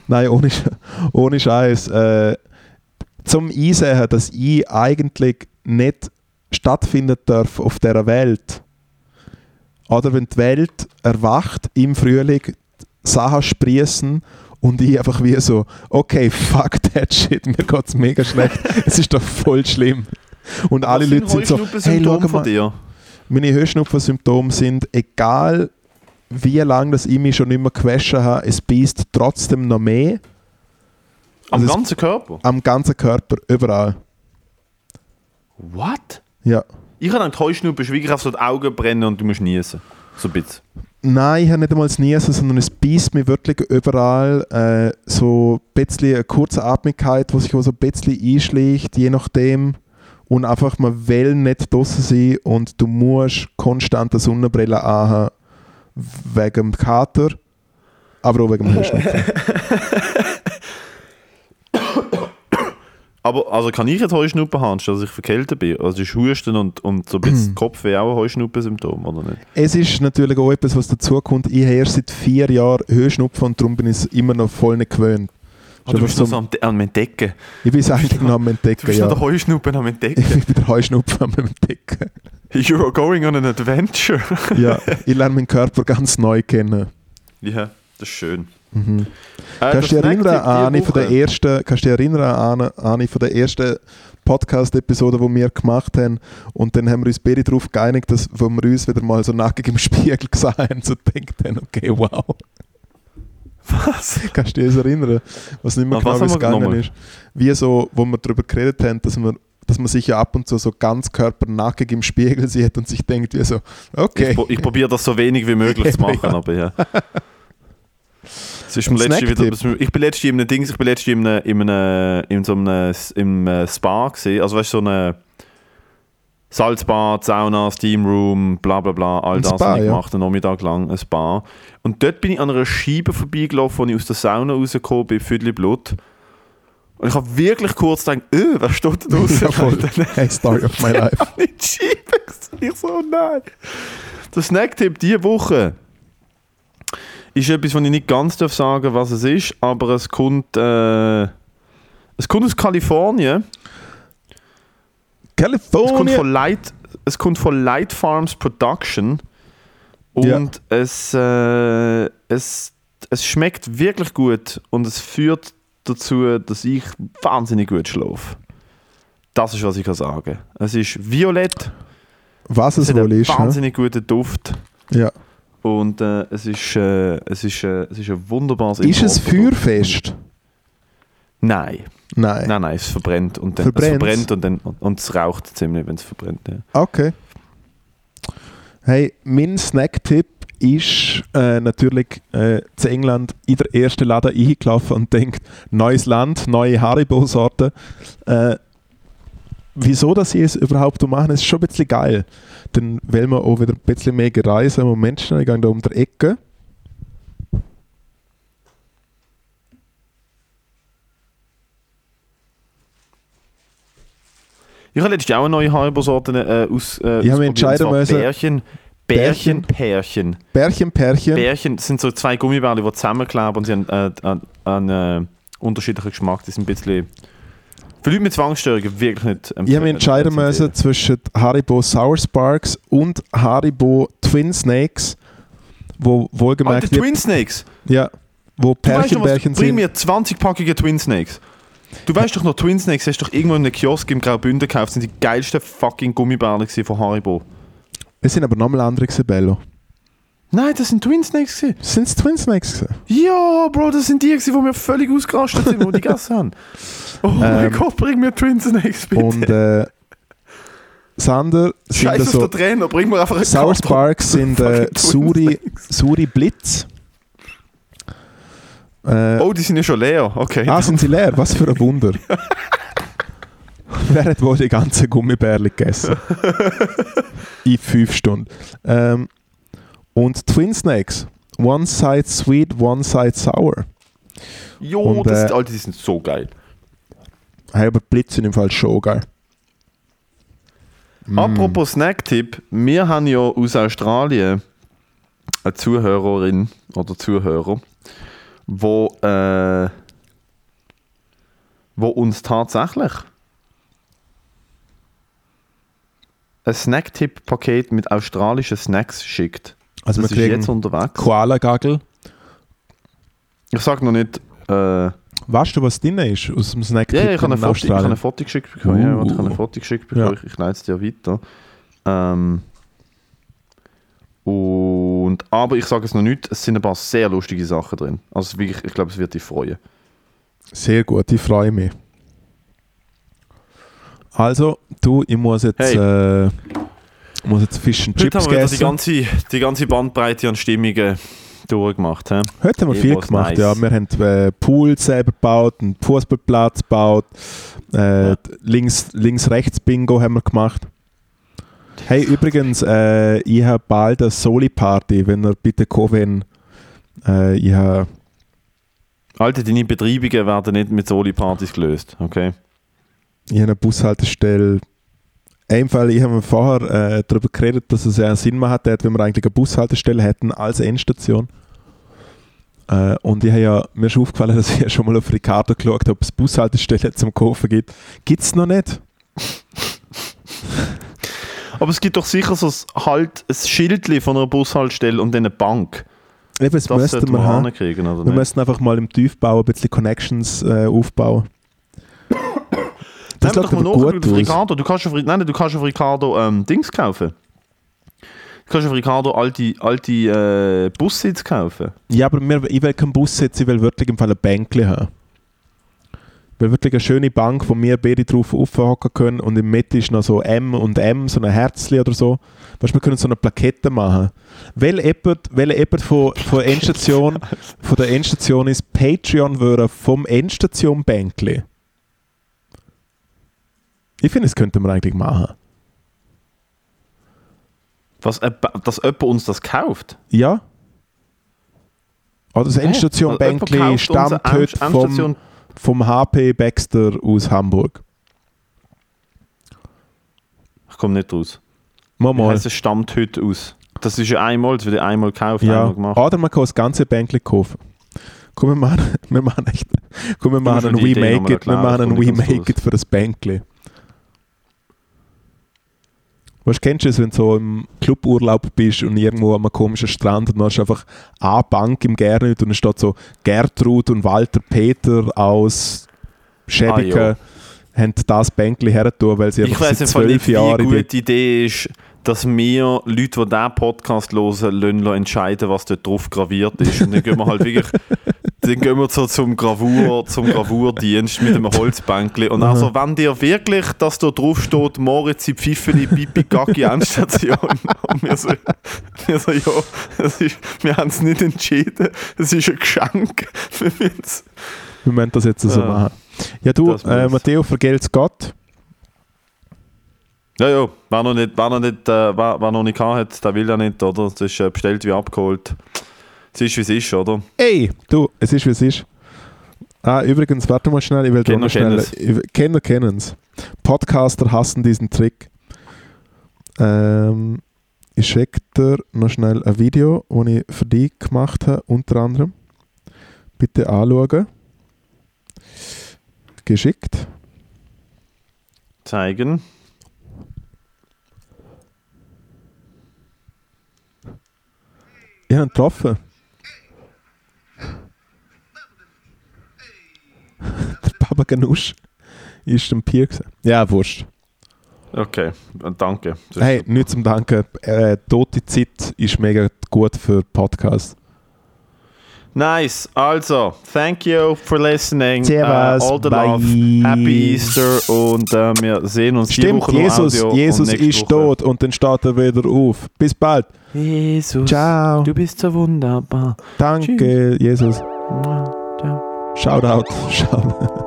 Nein, ohne Scheiß. Zum Einsehen, dass ich eigentlich nicht stattfinden darf auf dieser Welt. Oder wenn die Welt erwacht im Frühling, Sachen sprießen und ich einfach wie so, okay, fuck that shit, mir geht's mega schlecht, es ist doch voll schlimm. Und alle Leute sind so, hey, schau mal, meine Heuschnupfen-Symptome sind, egal wie lange ich mich schon nicht mehr gewaschen habe, es beißt trotzdem noch mehr. Also am ganzen Körper? Am ganzen Körper, überall. What? Ja. Ich habe gedacht, Heuschnupfen ist wirklich auf so die Augen brennen und du musst niesen. So ein bisschen. Nein, ich habe nicht einmal das Niesen, sondern es beißt mich wirklich überall. So ein bisschen eine kurze Atmigkeit, die sich so ein bisschen einschlägt, je nachdem. Und einfach, man will nicht draussen sein und du musst konstant eine Sonnenbrille anhaben wegen dem Kater, aber auch wegen dem Heuschnupfen. Aber also kann ich jetzt Heuschnupfen haben, dass ich verkältet bin? Also ist Husten und so ein bisschen Kopfweh auch ein Heuschnupfen-Symptom, oder nicht? Es ist natürlich auch etwas, was dazukommt. Ich habe erst seit 4 Jahren Heuschnupfen und darum bin ich es immer noch voll nicht gewöhnt. Du bist so am Entdecken. Ich bin eigentlich noch am Entdecken, ja. Du bist noch der Heuschnupfen am Entdecken. Ich bin der Heuschnupfen am Entdecken. You are going on an adventure. Ja, ich lerne meinen Körper ganz neu kennen. Ja, das ist schön. Mhm. Kannst du dich erinnern an eine von der ersten Podcast-Episoden, die wir gemacht haben? Und dann haben wir uns beide darauf geeinigt, dass wo wir uns wieder mal so nackig im Spiegel gesehen haben, so gedacht haben, okay, wow. Was? Kannst du dich erinnern? Was nicht mehr genau wie es gegangen ist. Wie so, wo wir darüber geredet haben, dass man sich ja ab und zu so ganz körpernackig im Spiegel sieht und sich denkt, wie so, okay. Ich probiere das so wenig wie möglich zu machen, ja. Aber ja. Ich bin letztens in einem Spa gewesen, also weißt du, so eine Salzbad, Sauna, Steamroom, bla bla bla, all das habe ich gemacht, einen Nachmittag lang, ein Spa. Und dort bin ich an einer Scheibe vorbeigelaufen, wo ich aus der Sauna rausgekommen bin, Füdli Blut. Und ich habe wirklich kurz gedacht, wer steht da draußen? Hey, story of my life. Ich so, nein. Der Snacktipp diese Woche ist etwas, was ich nicht ganz sagen darf, was es ist, aber es kommt aus Kalifornien. Es kommt von Light Farms Production und es schmeckt wirklich gut und es führt dazu, dass ich wahnsinnig gut schlafe. Das ist, was ich sagen kann. Es ist violett. Was es wohl ist. Wahnsinnig guten Duft. Ja. Und es ist ein wunderbares Import. Ist es feuerfest? Nein, es verbrennt und dann es verbrennt und es raucht ziemlich, wenn es verbrennt. Ja. Okay. Hey, mein Snacktipp ist natürlich zu England in der ersten Laden eingelaufen und denkt, neues Land, neue Haribo-Sorten. Wieso, dass ich es überhaupt machen, ist schon ein bisschen geil. Dann will man auch wieder ein bisschen mehr reisen. Moment, ich gehe da um die Ecke. Ich habe letztens auch eine neue Haribo-Sorte ausprobiert. Bärchenpärchen. Bärchenpärchen. Bärchen sind so zwei Gummibärchen, die zusammenkleben und sie haben einen unterschiedlichen Geschmack. Die sind ein bisschen... Für Leute mit Zwangsstörungen wirklich nicht empfehlen. Ich habe mich entscheiden müssen zwischen Haribo Sour Sparks und Haribo Twin Snakes, wo wohlgemerkt... Alter, Twin Snakes? Ja, wo Pärchenbärchen sind. Bring mir 20-packige Twin Snakes. Du weißt doch noch, Twin Snakes hast du doch irgendwo in einem Kiosk im Graubünden gekauft. Das sind die geilsten fucking Gummibärchen von Haribo. Es sind aber nochmal andere gewesen, Bello. Nein, das sind Twin Snakes gewesen. Sind es Twin Snakes gewesen? Ja, Bro, das sind die gewesen, die wir völlig ausgerastet sind, die die gegessen haben. Oh mein Gott, bring mir Twin Snakes, bitte. Und Sander... Scheiß auf so den Trainer, bring mir einfach einen Sour Sparks sind Suri Blitz. Die sind ja schon leer, okay. Ah, sind sie leer? Was für ein Wunder. Wer hat wohl die ganzen Gummibärchen gegessen? In 5 Stunden. Und Twin Snakes. One side sweet, one side sour. Jo, und, das sind, Alter, die sind so geil. Aber Blitz sind im Fall schon geil. Apropos Snack-Tipp. Wir haben ja aus Australien eine Zuhörerin oder Zuhörer, wo uns tatsächlich ein Snack-Tipp-Paket mit australischen Snacks schickt. Also das man ist jetzt unterwegs. Koala-Gagel. Ich sag noch nicht... Weißt du, was drin ist aus dem Snack-Tipp? Ja, ich habe ein Foto geschickt bekommen. Ich habe ein Foto geschickt bekommen. Ich leite es dir weiter. Aber ich sage es noch nicht, es sind ein paar sehr lustige Sachen drin. Also wirklich, ich glaube, es wird dich freuen. Sehr gut, ich freue mich. Also, ich muss jetzt... Hey. Muss jetzt Fish and Chips heute haben wir die ganze Bandbreite an Stimmungen durchgemacht. He? Heute haben wir viel gemacht, nice. Ja. Wir haben Pool selber gebaut, einen Fußballplatz gebaut, Links-Rechts-Bingo haben wir gemacht. Hey, übrigens, ich habe bald eine Soli-Party, wenn ihr bitte kommen Alter, deine Betreibungen werden nicht mit Soli-Partys gelöst, okay? Ich habe eine Bushaltestelle... Fall, ich habe vorher darüber geredet, dass es ja Sinn gemacht hat, wenn wir eigentlich eine Bushaltestelle hätten als Endstation. Und mir ist aufgefallen, dass ich ja schon mal auf Ricardo geschaut habe, ob es Bushaltestellen zum Kaufen gibt. Gibt es noch nicht. Aber es gibt doch sicher so ein Schildchen von einer Bushaltestelle und eine Bank. Eben, das müssten wir haben. Wir müssten einfach mal im Tiefbau ein bisschen Connections aufbauen. Das doch mal gut auf Ricardo. Du kannst auf Ricardo Dings kaufen. Du kannst auf Ricardo alte Bussitz kaufen. Ja, aber ich will keinen Bussitz, ich will wirklich im Fall ein Bänkchen haben. Ich will wirklich eine schöne Bank, wo wir beide drauf aufhocken können und in der Mitte ist noch so M&M, so ein Herzchen oder so. Weißt, wir können so eine Plakette machen. Weil jemand von der Endstation ist Patreon würde vom Endstation Bänkchen. Ich finde, das könnte man eigentlich machen. Was, dass jemand uns das kauft? Ja. Oder das Endstation Bänkli stammt heute vom HP Baxter aus Hamburg. Ich komme nicht raus. Mal. Es stammt heute aus. Das ist ja einmal, das wird einmal gekauft, ja. Einmal gemacht. Oder man kann das ganze Bänkli kaufen. Komm, wir machen einen We Make It für das Bänkli. Weißt, kennst du es, wenn du so im Cluburlaub bist und irgendwo am komischen Strand und dann hast du einfach eine Bank im Gernüt und dann steht so Gertrud und Walter Peter aus Schäbigen haben das Bänkli hergetan, weil sie einfach seit 12 Jahren... Ich weiss nicht, wie gute Idee ist, dass wir Leute, die diesen Podcast hören, entscheiden, was dort drauf graviert ist. Und dann gehen wir halt wirklich... Dann gehen wir so zum Gravurdienst mit einem Holzbänkli. Und also, wenn dir wirklich, dass da drauf steht, Moritz in Pfiffeli, Pipi, Gaggi, Endstation. Und wir so, ja, wir haben es nicht entschieden. Es ist ein Geschenk für uns. Wir müssen das jetzt so machen. Ja, du, Matteo, vergelt's Gott. Ja, wer noch nicht hat, der will ja nicht, oder? Es ist bestellt wie abgeholt. Es ist, wie es ist, oder? Ey, du, es ist, wie es ist. Ah, übrigens, warte mal schnell, ich will doch schnell. Kenner kennen es. Podcaster hassen diesen Trick. Ich schicke dir noch schnell ein Video, das ich für dich gemacht habe, unter anderem. Bitte anschauen. Geschickt. Zeigen. Ich habe ihn getroffen. Der Baba Ganoush ist ein Pier gewesen. Ja, wurscht. Okay, danke. Hey, nichts zum Danken. Tote Zeit ist mega gut für Podcasts. Nice. Also, thank you for listening. All the bye. Love. Happy Easter und wir sehen uns die Woche im Audio. Jesus ist tot und dann steht er wieder auf. Bis bald. Jesus, ciao. Du bist so wunderbar. Danke, tschüss. Jesus. Ciao. Shoutout.